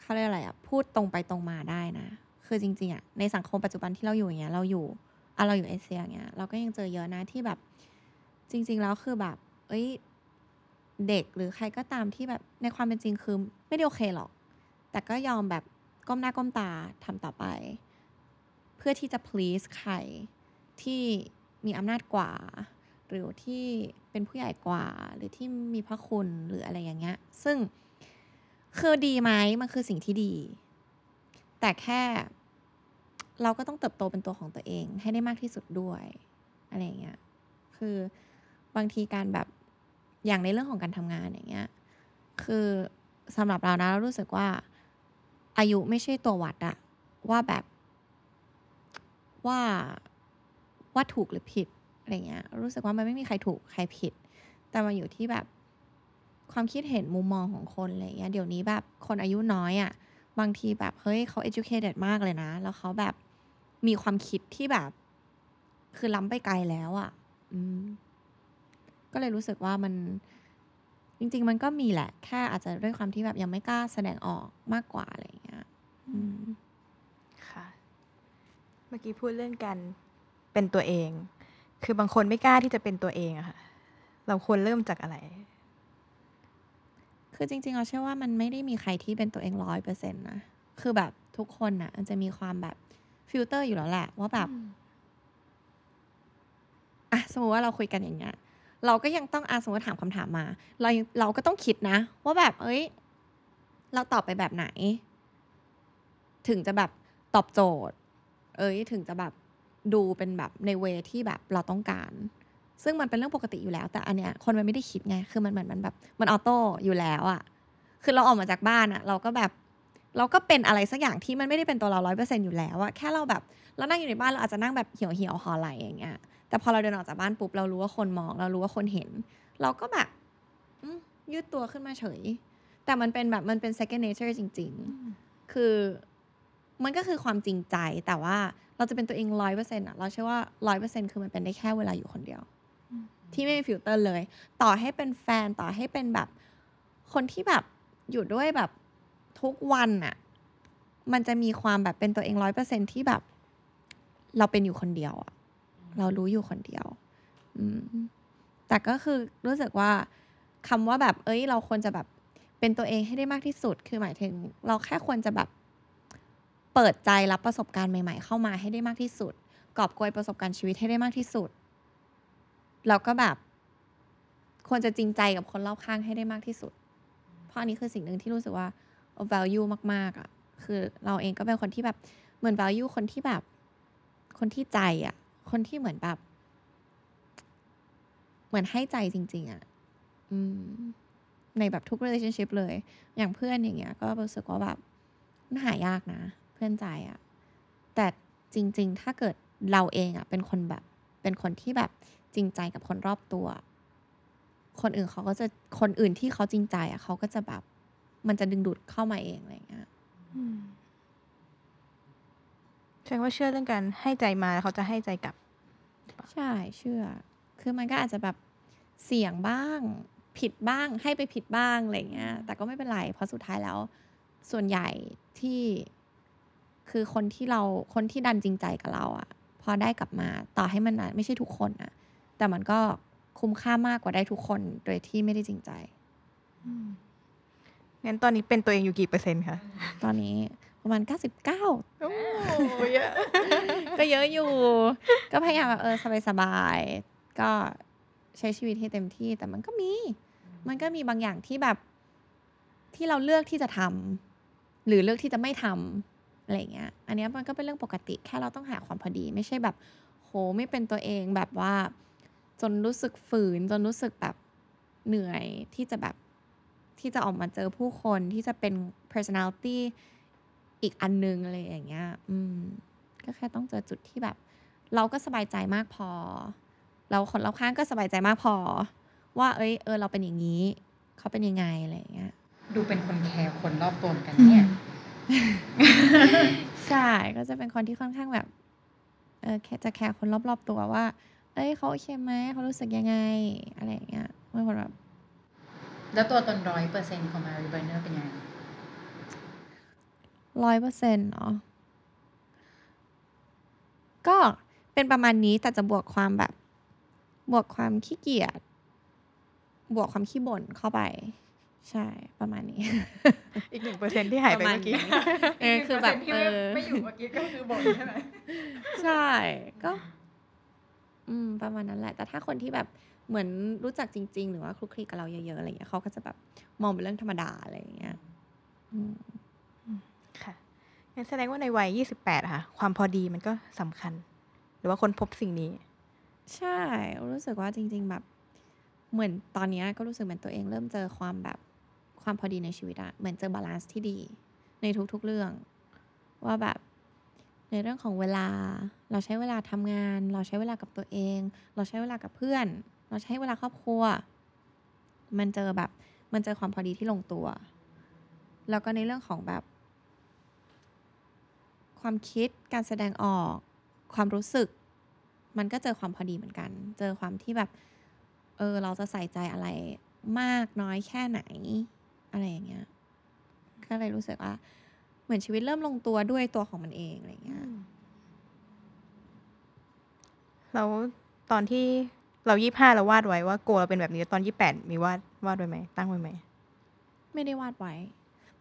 เขาเรียกอะไรอ่ะพูดตรงไปตรงมาได้นะคือจริงๆอ่ะในสังคมปัจจุบันที่เราอยู่อย่างเงี้ยเราอยู่อ่ะเราอยู่เอเชียอย่างเงี้ยเราก็ยังเจอเยอะนะที่แบบจริงๆแล้วคือแบบเอ้ยเด็กหรือใครก็ตามที่แบบในความเป็นจริงคือไม่ได้โอเคหรอกแต่ก็ยอมแบบก้มหน้าก้มตาทำต่อไปเพื่อที่จะ please ใครที่มีอำนาจกว่าหรือที่เป็นผู้ใหญ่กว่าหรือที่มีพระคุณหรืออะไรอย่างเงี้ยซึ่งคือดีไหมมันคือสิ่งที่ดีแต่แค่เราก็ต้องเติบโตเป็นตัวของตัวเองให้ได้มากที่สุดด้วยอะไรอย่างเงี้ยคือบางทีการแบบอย่างในเรื่องของการทำงานอย่างเงี้ยคือสำหรับเรานะเรารู้สึกว่าอายุไม่ใช่ตัววัดอะว่าแบบว่าว่าถูกหรือผิดอะไรเงี้ยรู้สึกว่ามันไม่มีใครถูกใครผิดแต่มันอยู่ที่แบบความคิดเห็นมุมมองของคนอะไรเงี้ยเดี๋ยวนี้แบบคนอายุน้อยอ่ะบางทีแบบเฮ้ยเขา educated มากเลยนะแล้วเขาแบบมีความคิดที่แบบคือล้ำไปไกลแล้วอ่ะอืมก็เลยรู้สึกว่ามันจริงๆมันก็มีแหละแค่อาจจะด้วยความที่แบบยังไม่กล้าแสดงออกมากกว่าอะไรเงี้ยอืมค่ะเมื่อกี้พูดเรื่องกันเป็นตัวเองคือบางคนไม่กล้าที่จะเป็นตัวเองอะค่ะเราควรเริ่มจากอะไรคือจริงๆเราเชื่อว่ามันไม่ได้มีใครที่เป็นตัวเอง ร้อยเปอร์เซ็นต์ นะคือแบบทุกคนน่ะมันจะมีความแบบฟิลเตอร์อยู่แล้วแหละว่าแบบอ่ะสมมุติว่าเราคุยกันอย่างเงี้ยเราก็ยังต้องอ่ะสมมุติถามคำถามมาเราเราก็ต้องคิดนะว่าแบบเอ้ยเราตอบไปแบบไหนถึงจะแบบตอบโจทย์เอ้ยถึงจะแบบดูเป็นแบบในเวที่แบบเราต้องการซึ่งมันเป็นเรื่องปกติอยู่แล้วแต่อันเนี้ยคนมันไม่ได้คิดไงคือมันเหมือนมันแบบมันออโต้อยู่แล้วอ่ะคือเราออกมาจากบ้านอ่ะเราก็แบบเราก็เป็นอะไรสักอย่างที่มันไม่ได้เป็นตัวเรา ร้อยเปอร์เซ็นต์ อยู่แล้วอ่ะแค่เราแบบเรานั่งอยู่ในบ้านเราอาจจะนั่งแบบเหี่ยวๆหอไหลอย่างเงี้ยแต่พอเราเดินออกจากบ้านปุ๊บเรารู้ว่าคนมองเรารู้ว่าคนเห็นเราก็แบบอื้อยืดตัวขึ้นมาเฉยแต่มันเป็นแบบมันเป็น second nature จริงๆคือมันก็คือความจริงใจแต่ว่าเราจะเป็นตัวเอง ร้อยเปอร์เซ็นต์ อ่ะเราเชื่อว่า ร้อยเปอร์เซ็นต์ คือมันเป็นได้แค่เวลาอยู่คนเดียวที่ไม่มีฟิลเตอร์เลยต่อให้เป็นแฟนต่อให้เป็นแบบคนที่แบบอยู่ด้วยแบบทุกวันน่ะมันจะมีความแบบเป็นตัวเอง ร้อยเปอร์เซ็นต์ ที่แบบเราเป็นอยู่คนเดียวอ่ะเรารู้อยู่คนเดียวอืมแต่ก็คือรู้สึกว่าคำว่าแบบเอ้ยเราควรจะแบบเป็นตัวเองให้ได้มากที่สุดคือหมายถึงเราแค่ควรจะแบบเปิดใจรับประสบการณ์ใหม่ๆเข้ามาให้ได้มากที่สุดกอบโกยประสบการณ์ชีวิตให้ได้มากที่สุดแล้วก็แบบ ควรจะจริงใจกับคนรอบข้างให้ได้มากที่สุดเพราะอันนี้คือสิ่งหนึ่งที่รู้สึกว่า value มากๆอ่ะคือเราเองก็เป็นคนที่แบบเหมือน value คนที่แบบคนที่ใจอ่ะคนที่เหมือนแบบเหมือนให้ใจจริงๆอ่ะอืมในแบบทุก relationship เลยอย่างเพื่อนอย่างเงี้ยก็รู้สึกว่าแบบมันหายากนะเพื่อนใจอ่ะแต่จริงๆถ้าเกิดเราเองอ่ะเป็นคนแบบเป็นคนที่แบบจริงใจกับคนรอบตัวคนอื่นเขาก็จะคนอื่นที่เขาจริงใจอ่ะเขาก็จะแบบมันจะดึงดูดเข้ามาเองอะไรเงี้ยแสดงว่าเชื่อเรื่องการให้ใจมาเขาจะให้ใจกลับใช่เชื่อคือมันก็อาจจะแบบเสี่ยงบ้างผิดบ้างให้ไปผิดบ้างอะไรเงี้ยแต่ก็ไม่เป็นไรเพราะสุดท้ายแล้วส่วนใหญ่ที่คือคนที่เราคนที่ดันจริงใจกับเราอ่ะพอได้กลับมาต่อให้มันไม่ใช่ทุกคนนะแต่มันก็คุ้มค่ามากกว่าได้ทุกคนโดยที่ไม่ได้จริงใจงั้นตอนนี้เป็นตัวเองอยู่กี่เปอร์เซ็นต์คะตอนนี้ประมาณเก้าสิบเก้าโอ้เยอะก็เยอะอยู่ก็พยายามแบบเออสบายๆก็ใช้ชีวิตให้เต็มที่แต่มันก็มีมันก็มีบางอย่างที่แบบที่เราเลือกที่จะทำหรือเลือกที่จะไม่ทำอะไรเงี้ยอันนี้มันก็เป็นเรื่องปกติแค่เราต้องหาความพอดีไม่ใช่แบบโหไม่เป็นตัวเองแบบว่าจนรู้สึกฝืนจนรู้สึกแบบเหนื่อยที่จะแบบที่จะออกมาเจอผู้คนที่จะเป็น personality อีกอันนึงอะไรอย่างเงี้ยอืมก็แค่ต้องเจอจุดที่แบบเราก็สบายใจมากพอเราคนรอบข้างก็สบายใจมากพอว่าเอ้ยเออเราเป็นอย่างนี้เขาเป็นยังไงอะไรอย่างเงี้ยดูเป็นคนแคร์คนรอบตัวกันเนี่ย ใช่ก็จะเป็นคนที่ค่อนข้างแบบเออแค่จะแคร์คนรอบๆตัวว่าเอ้ยเขาโอเคไหมเขารู้สึกยังไงอะไรอย่างเงี้ยไม่คนแบบแล้วตัวตน หนึ่งร้อยเปอร์เซ็นต์ ของ Mary Burner เป็นยังไง หนึ่งร้อยเปอร์เซ็นต์ เนาะก็เป็นประมาณนี้แต่จะบวกความแบบบวกความขี้เกียจบวกความขี้บ่นเข้าไปใช่ประมาณนี้อีก หนึ่งเปอร์เซ็นต์ ที่หายไปเมื่อกี้เออคือแบบเออไม่อยู่เมื่อกี้ก็คือบ่นใช่ไหมใช่ก็อืมประมาณนั้นแหละแต่ถ้าคนที่แบบเหมือนรู้จักจริงๆหรือว่าคลุกคลีกับเราเยอะๆอะไรอย่างเงี้ยเขาก็จะแบบมองเป็นเรื่องธรรมดาอะไรอย่างเงี้ยค่ะงั้นแสดงว่าในวัยยี่สิบแปดค่ะความพอดีมันก็สำคัญหรือว่าคนพบสิ่งนี้ใช่รู้สึกว่าจริงๆแบบเหมือนตอนนี้ก็รู้สึกเหมือนตัวเองเริ่มเจอความแบบความพอดีในชีวิตอะเหมือนเจอบาลานซ์ที่ดีในทุกๆเรื่องว่าแบบในเรื่องของเวลาเราใช้เวลาทำงานเราใช้เวลากับตัวเองเราใช้เวลากับเพื่อนเราใช้เวลาครอบครัวมันเจอแบบมันเจอความพอดีที่ลงตัวแล้วก็ในเรื่องของแบบความคิดการแสดงออกความรู้สึกมันก็เจอความพอดีเหมือนกันเจอความที่แบบเออเราจะใส่ใจอะไรมากน้อยแค่ไหนอะไรอย่างเงี้ยก็เลยรู้สึกว่าเหมือนชีวิตเริ่มลงตัวด้วยตัวของมันเองอะไรอย่างเงี้ยแล้วตอนที่เรายี่สิบห้าเราวาดไว้ว่าโกเราเป็นแบบนี้ตอนยี่สิบแปดมีวาดวาดไว้ไหมตั้งไว้ไหมไม่ได้วาดไว้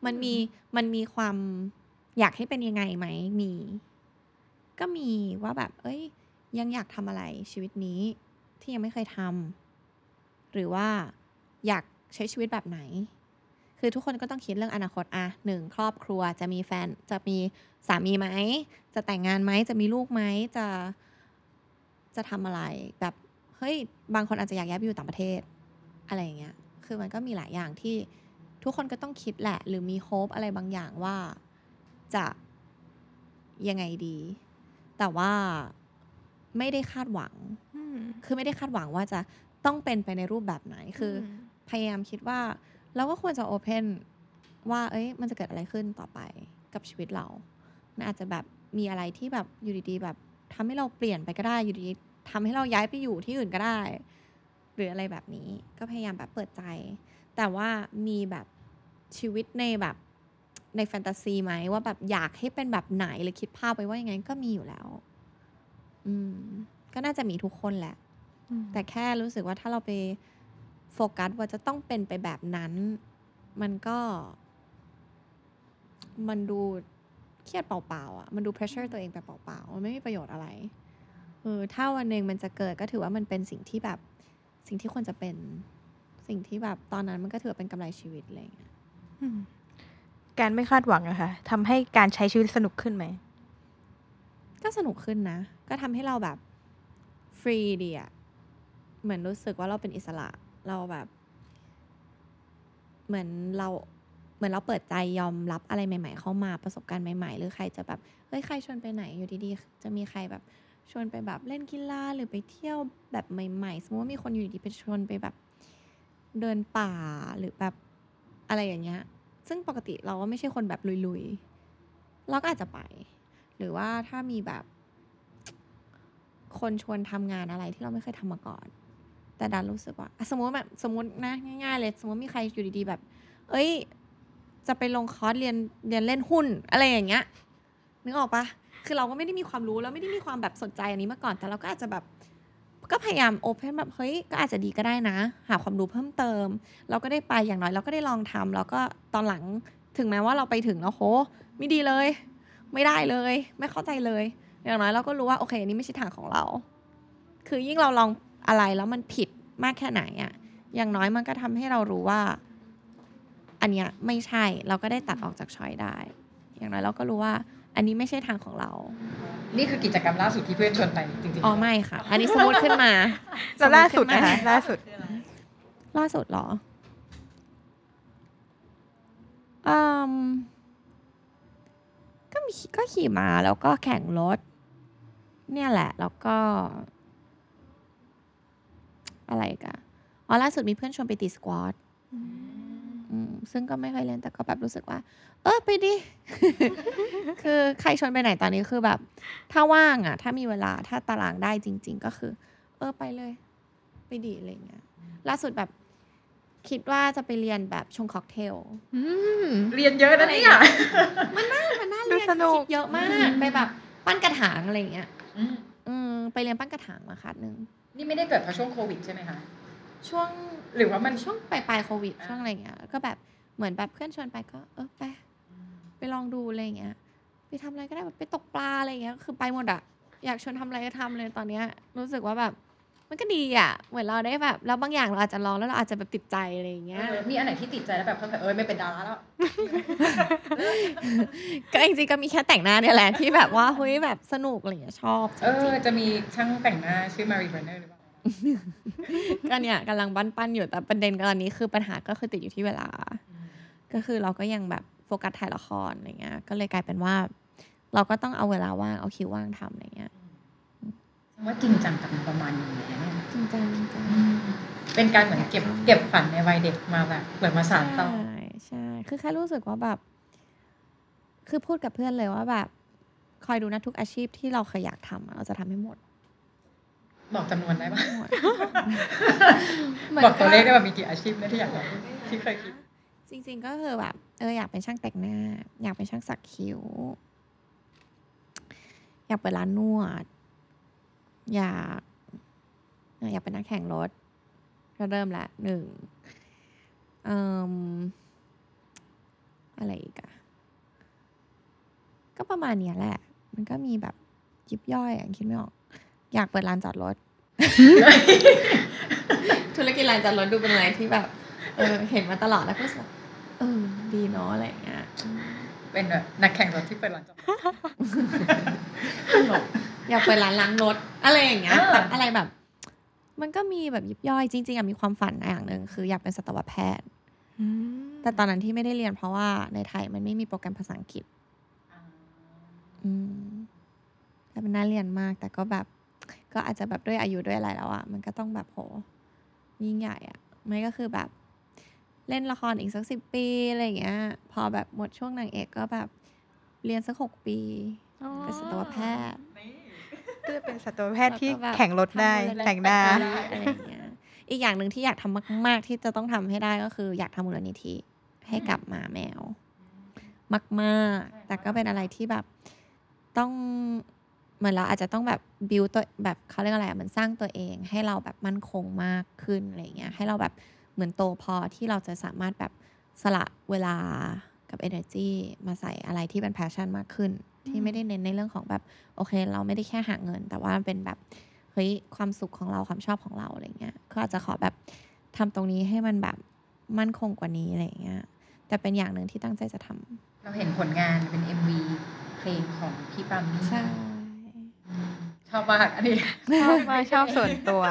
มันมีมันมีความอยากให้เป็นยังไงไหมมีก็มีว่าแบบเอ้ยยังอยากทำอะไรชีวิตนี้ที่ยังไม่เคยทำหรือว่าอยากใช้ชีวิตแบบไหนคือทุกคนก็ต้องคิดเรื่องอนาคตอ่ะหนึ่งครอบครัวจะมีแฟนจะมีสามีไหมจะแต่งงานไหมจะมีลูกไหมจะจะทำอะไรแบบเฮ้ยบางคนอาจจะอยากย้ายไปอยู่ต่างประเทศอะไรอย่างเงี้ยคือมันก็มีหลายอย่างที่ทุกคนก็ต้องคิดแหละหรือมีโฮปอะไรบางอย่างว่าจะยังไงดีแต่ว่าไม่ได้คาดหวัง hmm. คือไม่ได้คาดหวังว่าจะต้องเป็นไปในรูปแบบไหน hmm. คือพยายามคิดว่าเราก็ควรจะโอเพนว่าเอ้ยมันจะเกิดอะไรขึ้นต่อไปกับชีวิตเรามันอาจจะแบบมีอะไรที่แบบอยู่ดีๆแบบทำให้เราเปลี่ยนไปก็ได้อยู่ดีทำให้เราย้ายไปอยู่ที่อื่นก็ได้หรืออะไรแบบนี้ก็พยายามแบบเปิดใจแต่ว่ามีแบบชีวิตในแบบในแฟนตาซีไหมว่าแบบอยากให้เป็นแบบไหนหรือคิดภาพไปว่ายังไงก็มีอยู่แล้วอืมก็น่าจะมีทุกคนแหละแต่แค่รู้สึกว่าถ้าเราไปโฟกัสว่าจะต้องเป็นไปแบบนั้นมันก็มันดูเครียดเปล่าๆอ่ะมันดูเพรสเชอร์ตัวเองไปเปล่าๆมันไม่มีประโยชน์อะไรเออถ้าวันหนึ่งมันจะเกิดก็ถือว่ามันเป็นสิ่งที่แบบสิ่งที่ควรจะเป็น สิ่งที่แบบตอนนั้นมันก็ถือเป็นกำไรชีวิตอะไรอย่างเงี้ยการไม่คาดหวังอะค่ะทำให้การใช้ชีวิตสนุกขึ้นไหมก็สนุกขึ้นนะก็ทำให้เราแบบฟรีดีอะเหมือนรู้สึกว่าเราเป็นอิสระเราแบบเหมือนเราเหมือนเราเปิดใจยอมรับอะไรใหม่ๆเข้ามาประสบการณ์ใหม่ๆหรือใครจะแบบเฮ้ยใครชวนไปไหนอยู่ดีๆจะมีใครแบบชวนไปแบบเล่นกีฬาหรือไปเที่ยวแบบใหม่ๆสมมติว่ามีคนอยู่ดีๆไปชวนไปแบบเดินป่าหรือแบบอะไรอย่างเงี้ยซึ่งปกติเราก็ไม่ใช่คนแบบลุยๆเราก็อาจจะไปหรือว่าถ้ามีแบบคนชวนทำงานอะไรที่เราไม่เคยทำมาก่อนแต่ดันรู้สึกว่าสมมติแบบสมมตินะง่ายๆเลยสมมติมีใครอยู่ดีๆแบบเอ้ยจะไปลงคอร์สเรียนเรียนเล่นหุ้นอะไรอย่างเงี้ยนึกออกปะคือเราก็ไม่ได้มีความรู้แล้วไม่ได้มีความแบบสนใจอันนี้มาก่อนแต่เราก็อาจจะแบบก็พยายามโอเพนแบบเฮ้ยก็อาจจะดีก็ได้นะหาความรู้เพิ่มเติมเราก็ได้ไปอย่างน้อยเราก็ได้ลองทำแล้วก็ตอนหลังถึงแม้ว่าเราไปถึงแล้วโหไม่ดีเลยไม่ได้เลยไม่เข้าใจเลยอย่างน้อยเราก็รู้ว่าโอเคนี่ไม่ใช่ทางของเราคือยิ่งเราลองอะไรแล้วมันผิดมากแค่ไหนอะอย่างน้อยมันก็ทำให้เรารู้ว่าอันเนี้ยไม่ใช่เราก็ได้ตัดออกจากช้อยได้อย่างน้อยเราก็รู้ว่าอันนี้ไม่ใช่ทางของเรานี่คือกิจกรรมล่าสุดที่เพื่อนชวนไปจริงๆอ๋อไม่ค่ะอันนี้สมมุติขึ้นมาแล้วล่าสุดนะคะล่าสุดล่าสุดเหรออืมก็มีก็ขี่ม้าแล้วก็แข่งรถเนี่ยแหละแล้วก็อะไรกันอ๋อล่าสุดมีเพื่อนชวนไปตีสควอชซึ่งก็ไม่เคยเล่นแต่ก็แบบรู้สึกว่าเออไปดิ คือใครชวนไปไหนตอนนี้คือแบบถ้าว่างอ่ะถ้ามีเวลาถ้าตารางได้จริงๆก็คือเออไปเลยไปดิอะไรเงี้ยล่าสุดแบบคิดว่าจะไปเรียนแบบชงค็อกเทลเรียนเยอะนะเนี่ย มันน่ามันน่าเรียนคิดเยอะมากไปแบบปั้นกระถางอะไรเงี้ยไปเรียนปั้นกระถางมาคัดนึงนี่ไม่ได้เกิดเพราะช่วงโควิดใช่ไหมคะช่วงหรือว่ามันช่วงปลายปลายโควิดช่วงอะไรเงี้ยก็แบบเหมือนแบบเพื่อนชวนไปก็เออไปไปลองดูอะไรเงี้ยไปทำอะไรก็ได้แบบไปตกปลาอะไรเงี้ยคือไปหมดอะอยากชวนทำอะไรก็ทำเลยตอนเนี้ยรู้สึกว่าแบบมันก็ดีอะเหมือนเราได้แบบแล้วบางอย่างเราอาจจะลองแล้วเราอาจจะแบบติดใจอะไรเงี้ยมีอันไหนที่ติดใจแล้วแบบเพิ่มแต่เออไม่เป็นดาราแล้ว ก็จริงๆก็มีแค่แต่งหน้าเนี่ยแหละที่แบบว่าเฮ้ยแบบสนุกอะไรเงี้ยชอบเออจะมีช่างแต่งหน้าชื่อมารีเบรเนอร์หรือเปล่าก็เนี่ยกำลังปั้นๆอยู่แต่ประเด็นตอนนี้คือปัญหาก็คือติดอยู่ที่เวลาก็คือเราก็ยังแบบโฟกัสถ่ายละครอะไรเงี้ยก็เลยกลายเป็นว่าเราก็ต้องเอาเวลาว่างเอาคิวว่างทำอะไรเงี้ยว่าจริงจังกับประมาณนี้จริงจังเป็นการเหมือนเก็บเก็บฝันในวัยเด็กมาแบบเหมือนมาสานต่อใช่ใช่คือแค่รู้สึกว่าแบบคือพูดกับเพื่อนเลยว่าแบบคอยดูนะทุกอาชีพที่เราเคยอยากทำเราจะทำให้หมดบอกจำนวนได้ป่ะบอกตัวเลขได้ป่ะมีกี่อาชีพนะที่อยากทำที่เคยคิดจริงๆก็คือแบบเอออยากเป็นช่างแต่งหน้าอยากเป็นช่างสักคิ้วอยากเปิดร้านนวดอยากอยากเป็นนักแข่งรถก็เริ่มละหนึ่งอืมอะไรอีกอะก็ประมาณนี้แหละมันก็มีแบบยิบย่อยอย่างคิดไม่ออกอยากเปิดร้านจอดรถ ธุรกิจร้านจอดรถดูเป็นอะไรที่แบบเออเห็นมาตลอดแล้วก็รู้สึกเออดีเนาะอะไรอย่างเงี้ยเป็นแบบนักแข่งรถที่เปิดร้านจอดรถ อยากเปิดร้านล้างรถอะไรอย่างเงี้ยแบบอะไรแบบมันก็มีแบบยิบย่อยจริงๆอ่ะมีความฝันอย่างนึงคืออยากเป็นสัตวแพทย์แต่ตอนนั้นที่ไม่ได้เรียนเพราะว่าในไทยมันไม่มีโปรแกรมภาษาอังกฤษอืมแต่มันน่าเรียนมากแต่ก็แบบก็อาจจะแบบด้วยอายุด้วยอะไรแล้วอ่ะมันก็ต้องแบบโหยิ่งใหญ่อ่ะไม่ก็คือแบบเล่นละครอีกสักสิบปีอะไรอย่างเงี้ยพอแบบหมดช่วงนางเอกก็แบบเรียนสักหกปีเป็นสัตวแพทย์ก็จะเป็นสัตวแพทย์ที่แข่งรถได้แต่งหน้าอะไรอย่างเงี้ยอีกอย่างนึงที่อยากทำมากๆที่จะต้องทำให้ได้ก็คืออยากทำมูลนิธิให้กับหมาแมวมากๆแต่ก็เป็นอะไรที่แบบต้องเหมือนเราอาจจะต้องแบบบิวตัวแบบเขาเรียกอะไรเหมือนสร้างตัวเองให้เราแบบมั่นคงมากขึ้นอะไรเงี้ยให้เราแบบเหมือนโตพอที่เราจะสามารถแบบสละเวลากับ energy มาใส่อะไรที่เป็น passion มากขึ้นที่ไม่ได้เน้นในเรื่องของแบบโอเคเราไม่ได้แค่หาเงินแต่ว่ามันเป็นแบบเฮ้ยความสุขของเราความชอบของเราอะไรเงี้ยก็อาจจะขอแบบ ทำตรงนี้ให้มันแบบมั่นคงกว่านี้อะไรอย่างเงี้ยแต่เป็นอย่างหนึ่งที่ตั้งใจจะทำเราเห็นผลงานเป็น เอ็ม วี เพลงของพี่ปามี่ใช่ชอบมากอันนี้ชอบมากชอบส่วนตัว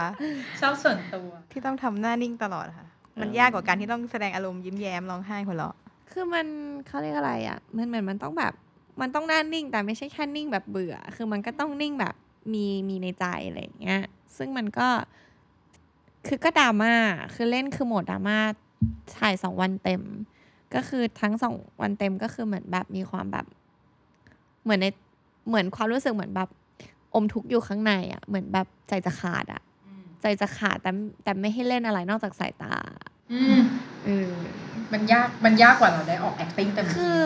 ชอบส่วนตัวที่ต้องทำหน้านิ่งตลอดค่ะมันยากกว่าการที่ต้องแสดงอารมณ์ยิ้มแย้มร้องไห้หัวเราะคือมันเขาเรียกอะไรอ่ะมันเหมือนมันต้องแบบมันต้องหน้านิ่งแต่ไม่ใช่แค่นิ่งแบบเบื่อคือมันก็ต้องนิ่งแบบมีมีในใจอะไรอย่างเงี้ยซึ่งมันก็คือก็ดราม่าคือเล่นคือโหมดดราม่าถ่ายสองวันเต็มก็คือทั้งสองวันเต็มก็คือเหมือนแบบมีความแบบเหมือนในเหมือนความรู้สึกเหมือนแบบอมทุกข์อยู่ข้างในอ่ะเหมือนแบบใจจะขาดอ่ะใจจะขาดแต่แต่ไม่ให้เล่นอะไรนอกจากสายตาอืมเออมันยากมันยากกว่าเราได้ออก acting แต่คือ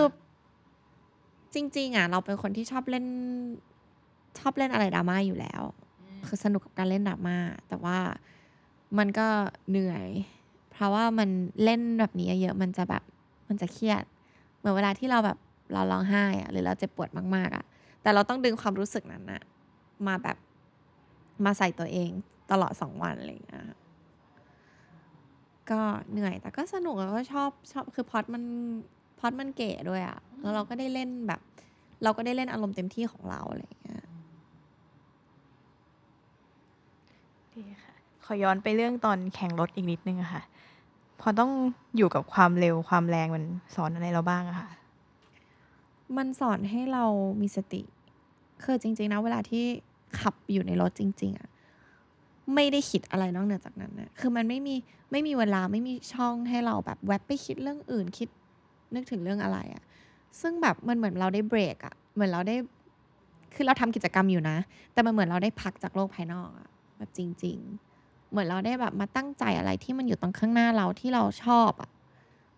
จริงๆอ่ะเราเป็นคนที่ชอบเล่นชอบเล่นอะไรดราม่าอยู่แล้วคือสนุกกับการเล่นดราม่าแต่ว่ามันก็เหนื่อยเพราะว่ามันเล่นแบบนี้เยอะมันจะแบบมันจะเครียดเหมือนเวลาที่เราแบบเราร้องไห้อ่ะหรือเราเจ็บปวดมากๆอ่ะแต่เราต้องดึงความรู้สึกนั้นน่ะมาแบบมาใส่ตัวเองตลอดสองวันอะไรอย่างเงี้ยก็เหนื่อยแต่ก็สนุกแล้วก็ชอบชอบคือพอดมันพอดมันเก๋ด้วยอ่ะแล้วเราก็ได้เล่นแบบเราก็ได้เล่นอารมณ์เต็มที่ของเราอะไรอย่างเงี้ยดีค่ะขอย้อนไปเรื่องตอนแข่งรถอีกนิดนึงอะค่ะพอต้องอยู่กับความเร็วความแรงมันสอนอะไรเราบ้างอะค่ะมันสอนให้เรามีสติคือจริงๆนะเวลาที่ขับอยู่ในรถจริงๆอะไม่ได้คิดอะไรนอกเหนือจากนั้นนะคือมันไม่มีไม่มีเวลาไม่มีช่องให้เราแบบแวบไปคิดเรื่องอื่นคิดนึกถึงเรื่องอะไรอะซึ่งแบบมันเหมือนเราได้เบรกอะเหมือนเราได้คือเราทำกิจกรรมอยู่นะแต่มันเหมือนเราได้พักจากโลกภายนอกอะแบบจริงๆเหมือนเราได้แบบมาตั้งใจอะไรที่มันอยู่ตรงข้างหน้าเราที่เราชอบอ่ะ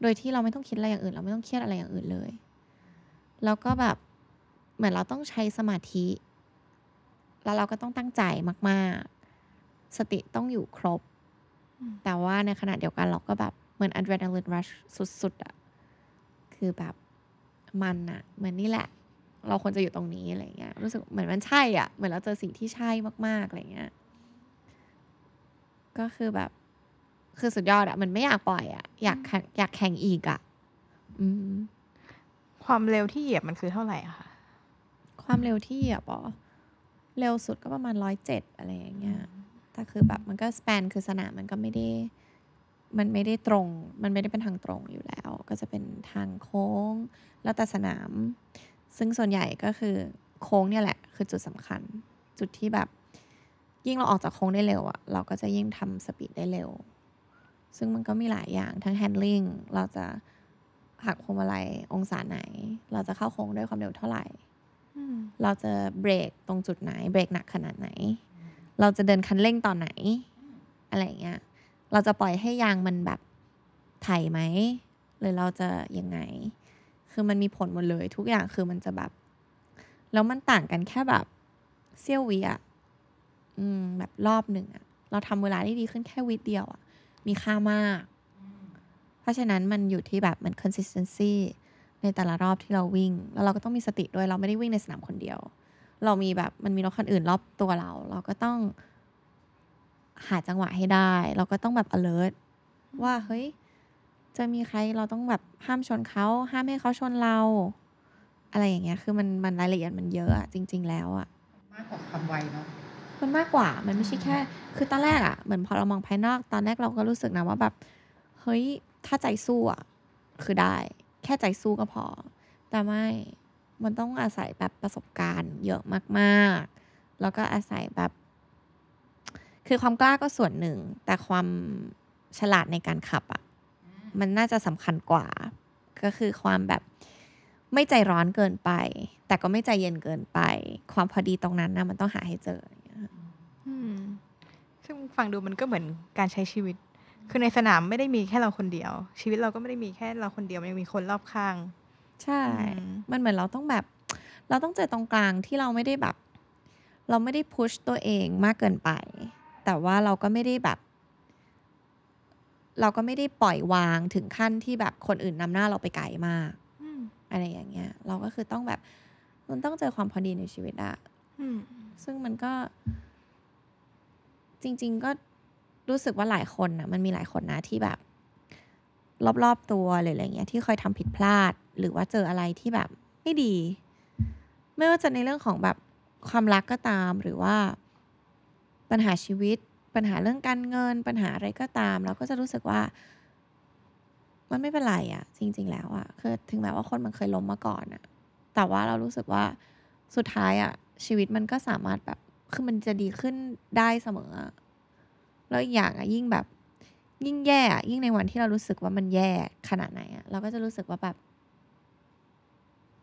โดยที่เราไม่ต้องคิดอะไรอย่างอื่นเราไม่ต้องเครียดอะไรอย่างอื่นเลยแล้วก็แบบเหมือนเราต้องใช้สมาธิแล้วเราก็ต้องตั้งใจมากๆสติต้องอยู่ครบแต่ว่าในขณะเดียวกันเราก็แบบเหมือนอะดรีนาลินรัชสุดๆอ่ะคือแบบมันอ่ะเหมือนนี่แหละเราควรจะอยู่ตรงนี้อะไรเงี้ยรู้สึกเหมือนมันใช่อ่ะเหมือนเราเจอสิ่งที่ใช่มากๆอะไรเงี้ยก็คือแบบคือสุดยอดอะมันไม่อยากปล่อยอะอยากอยากแข่งอีกอะอืมความเร็วที่เหยียบมันคือเท่าไหร่อะคะความเร็วที่เหยียบอ๋อเร็วสุดก็ประมาณหนึ่งร้อยเจ็ดอะไรอย่างเงี้ยแต่คือแบบมันก็สแปนคือสนามมันก็ไม่ได้มันไม่ได้ตรงมันไม่ได้เป็นทางตรงอยู่แล้วก็จะเป็นทางโค้งแล้วแต่สนามซึ่งส่วนใหญ่ก็คือโค้งเนี่ยแหละคือจุดสำคัญจุดที่แบบยิ่งเราออกจากโค้งได้เร็วอ่ะเราก็จะยิ่งทำสปีดได้เร็วซึ่งมันก็มีหลายอย่างทั้ง handling เราจะหักพวงมาลัยองศาไหนเราจะเข้าโค้งด้วยความเร็วเท่าไหร่เราจะเบรกตรงจุดไหนเบรกหนักขนาดไหนเราจะเดินคันเร่งตอนไหนอะไรอย่างเงี้ยเราจะปล่อยให้ยางมันแบบไถไหมหรือเราจะยังไงคือมันมีผลหมดเลยทุกอย่างคือมันจะแบบแล้วมันต่างกันแค่แบบเสี้ยววิอ่ะอืมแบบรอบหนึ่งอะเราทำเวลาได้ดีขึ้นแค่วิดเดียวอะมีค่ามากเพราะฉะนั้นมันอยู่ที่แบบมัน consistency ในแต่ละรอบที่เราวิ่งแล้วเราก็ต้องมีสติด้วยเราไม่ได้วิ่งในสนามคนเดียวเรามีแบบมันมีรถคันอื่นรอบตัวเราเราก็ต้องหาจังหวะให้ได้เราก็ต้องแบบ alert ว่าเฮ้ยจะมีใครเราต้องแบบห้ามชนเขาห้ามให้เขาชนเราอะไรอย่างเงี้ยคือมันมันรายละเอียดมันเยอะอะจริงๆแล้วอะมากกว่าความไวเนาะมันมากกว่ามันไม่ใช่แค่คือตอนแรกอะเหมือนพอเรามองภายนอกตอนแรกเราก็รู้สึกนะว่าแบบเฮ้ยถ้าใจสู้อะคือได้แค่ใจสู้ก็พอแต่ไม่มันต้องอาศัยแบบประสบการณ์เยอะมากๆแล้วก็อาศัยแบบคือความกล้าก็ส่วนหนึ่งแต่ความฉลาดในการขับอะมันน่าจะสำคัญกว่าก็คือความแบบไม่ใจร้อนเกินไปแต่ก็ไม่ใจเย็นเกินไปความพอดีตรงนั้นนะมันต้องหาให้เจอซึ่งฟังดูมันก็เหมือนการใช้ชีวิตคือในสนามไม่ได้มีแค่เราคนเดียวชีวิตเราก็ไม่ได้มีแค่เราคนเดียวมันยังมีคนรอบข้างใช่มันเหมือนเราต้องแบบเราต้องเจอตรงกลางที่เราไม่ได้แบบเราไม่ได้พุชตัวเองมากเกินไปแต่ว่าเราก็ไม่ได้แบบเราก็ไม่ได้ปล่อยวางถึงขั้นที่แบบคนอื่นนำหน้าเราไปไกลมากอะไรอย่างเงี้ยเราก็คือต้องแบบมันต้องเจอความพอดีในชีวิตอะซึ่งมันก็จริงๆก็ รู้สึกว่าหลายคนนะมันมีหลายคนนะที่แบบรอบๆตัวหรืออะไรเงี้ยที่เคยทำผิดพลาดหรือว่าเจออะไรที่แบบไม่ดีไม่ว่าจะในเรื่องของแบบความรักก็ตามหรือว่าปัญหาชีวิตปัญหาเรื่องการเงินปัญหาอะไรก็ตามเราก็จะรู้สึกว่ามันไม่เป็นไรอะจริงๆแล้วอะคือถึงแม้ว่าคนมันเคยล้มมาก่อนอะแต่ว่าเรารู้สึกว่าสุดท้ายอะชีวิตมันก็สามารถแบบคือมันจะดีขึ้นได้เสมอแล้วอีกอย่างอะยิ่งแบบยิ่งแย่อะยิ่งในวันที่เรารู้สึกว่ามันแย่ขนาดไหนอะเราก็จะรู้สึกว่าแบบ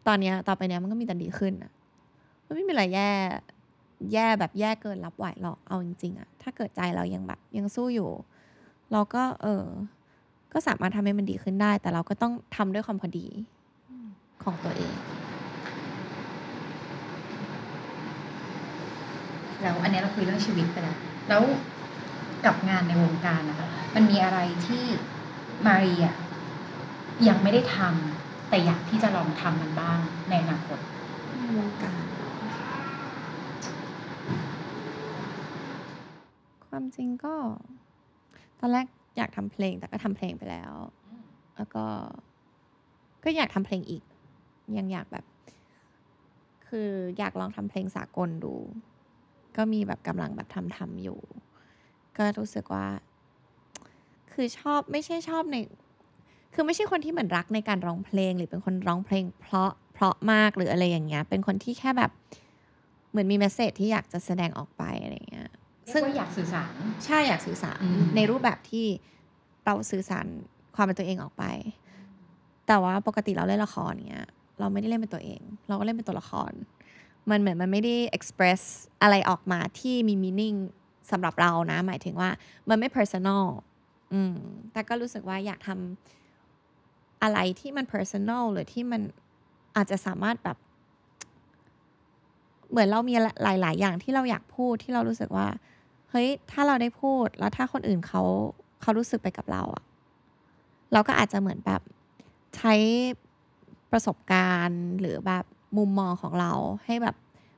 ตอนเนี้ยต่อไปเนี้ยมันก็มีแต่ดีขึ้นอะมันไม่มีอะไรแย่แย่แบบแย่เกินรับไหวหรอกเอาจริงๆอะถ้าเกิดใจเรายังแบบยังสู้อยู่เราก็เออก็สามารถทำให้มันดีขึ้นได้แต่เราก็ต้องทำด้วยความพอดีของตัวเองแล้วอันนี้เราคุยเรื่องชีวิตไปแล้วแล้วกับงานในวงการนะคะมันมีอะไรที่มารีอ่ะยังไม่ได้ทำแต่อยากที่จะลองทำมันบ้างในอนาคตในวงการความจริงก็ตอนแรกอยากทำเพลงแต่ก็ทำเพลงไปแล้วแล้วก็ก็อยากทำเพลงอีกยังอยากแบบคืออยากลองทำเพลงสากลดูก็มีแบบกำลังแบบทำทำอยู่ก็รู้สึกว่าคือชอบไม่ใช่ชอบในคือไม่ใช่คนที่เหมือนรักในการร้องเพลงหรือเป็นคนร้องเพลงเพราะเพราะมากหรืออะไรอย่างเงี้ยเป็นคนที่แค่แบบเหมือนมีเมสเสจที่อยากจะแสดงออกไปอะไรเงี้ยซึ่งอยากสื่อสารใช่อยากสื่อสารในรูปแบบที่เราสื่อสารความเป็นตัวเองออกไปแต่ว่าปกติเราเล่นละครเงี้ยเราไม่ได้เล่นเป็นตัวเองเราก็เล่นเป็นตัวละครมันเหมือนมันไม่ได้ express อะไรออกมาที่มี meaning สำหรับเรานะหมายถึงว่ามันไม่ personal อืมแต่ก็รู้สึกว่าอยากทำอะไรที่มัน personal หรือที่มันอาจจะสามารถแบบเหมือนเรามีหลายๆอย่างที่เราอยากพูดที่เรารู้สึกว่าเฮ้ยถ้าเราได้พูดแล้วถ้าคนอื่นเขาเขารู้สึกไปกับเราอะเราก็อาจจะเหมือนแบบใช้ประสบการณ์หรือแบบมุมมองของเราให้แบบ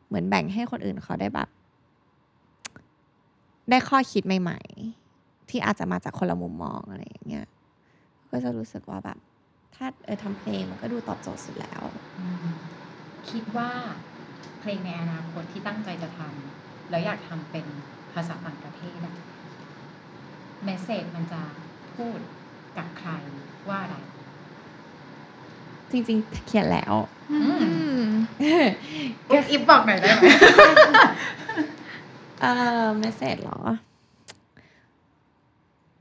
เหมือนแบ่งให้คนอื่นเขาได้แบบได้ข้อคิดใหม่ๆที่อาจจะมาจากคนละมุมมองอะไรอย่างเงี้ยก็จะรู้สึกว่าแบบถ้าเออทำเพลงมันก็ดูตอบโจทย์สุดแล้วคิดว่าเพลงในอนาคตที่ตั้งใจจะทำแล้วอยากทำเป็นภาษาต่างประเทศอะเมสเสจมันจะพูดกับใครว่าอะไรจริงๆเขียนแล้วก็อิฟบอกหน่อยได้ไหมเออเมสเสจหรอ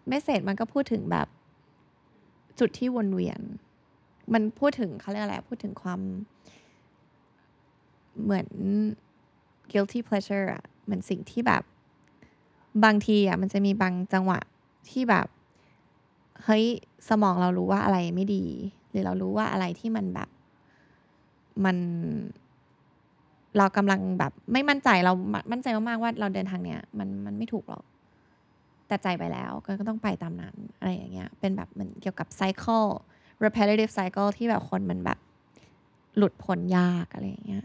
เมสเสจมันก็พูดถึงแบบจุดที่วนเวียนมันพูดถึงเขาเรียกอะไรพูดถึงความเหมือน guilty pleasure อ่ะมันสิ่งที่แบบบางทีอ่ะมันจะมีบางจังหวะที่แบบเฮ้ยสมองเรารู้ว่าอะไรไม่ดีหรือเรารู้ว่าอะไรที่มันแบบมันเรากำลังแบบไม่มั่นใจเรามั่นใจมากๆว่าเราเดินทางเนี้ยมันมันไม่ถูกหรอกแต่ใจไปแล้วก็ต้องไปตามนั้นอะไรอย่างเงี้ยเป็นแบบมันเกี่ยวกับ cycle repetitive cycle ที่แบบคนมันแบบหลุดพ้นยากอะไรอย่างเงี้ย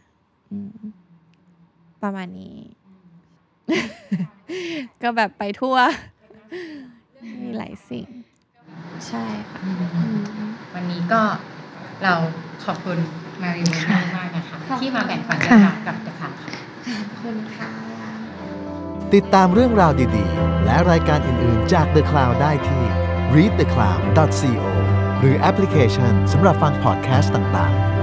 ประมาณนี้ ก็แบบไปทั่วมีหลายสิ่งใช่ค่ะวันนี้ก็เราขอบคุณมารีมากมากนะคะที่มาแบ่งปันกันกับเดอะคลาวด์ค่ะขอบคุณค่ะติดตามเรื่องราวดีๆและรายการอื่นๆจาก The Cloud ได้ที่ รีดเดอะคลาวด์ ดอท ซี โอ หรือแอปพลิเคชันสำหรับฟังพอดแคสต์ต่างๆ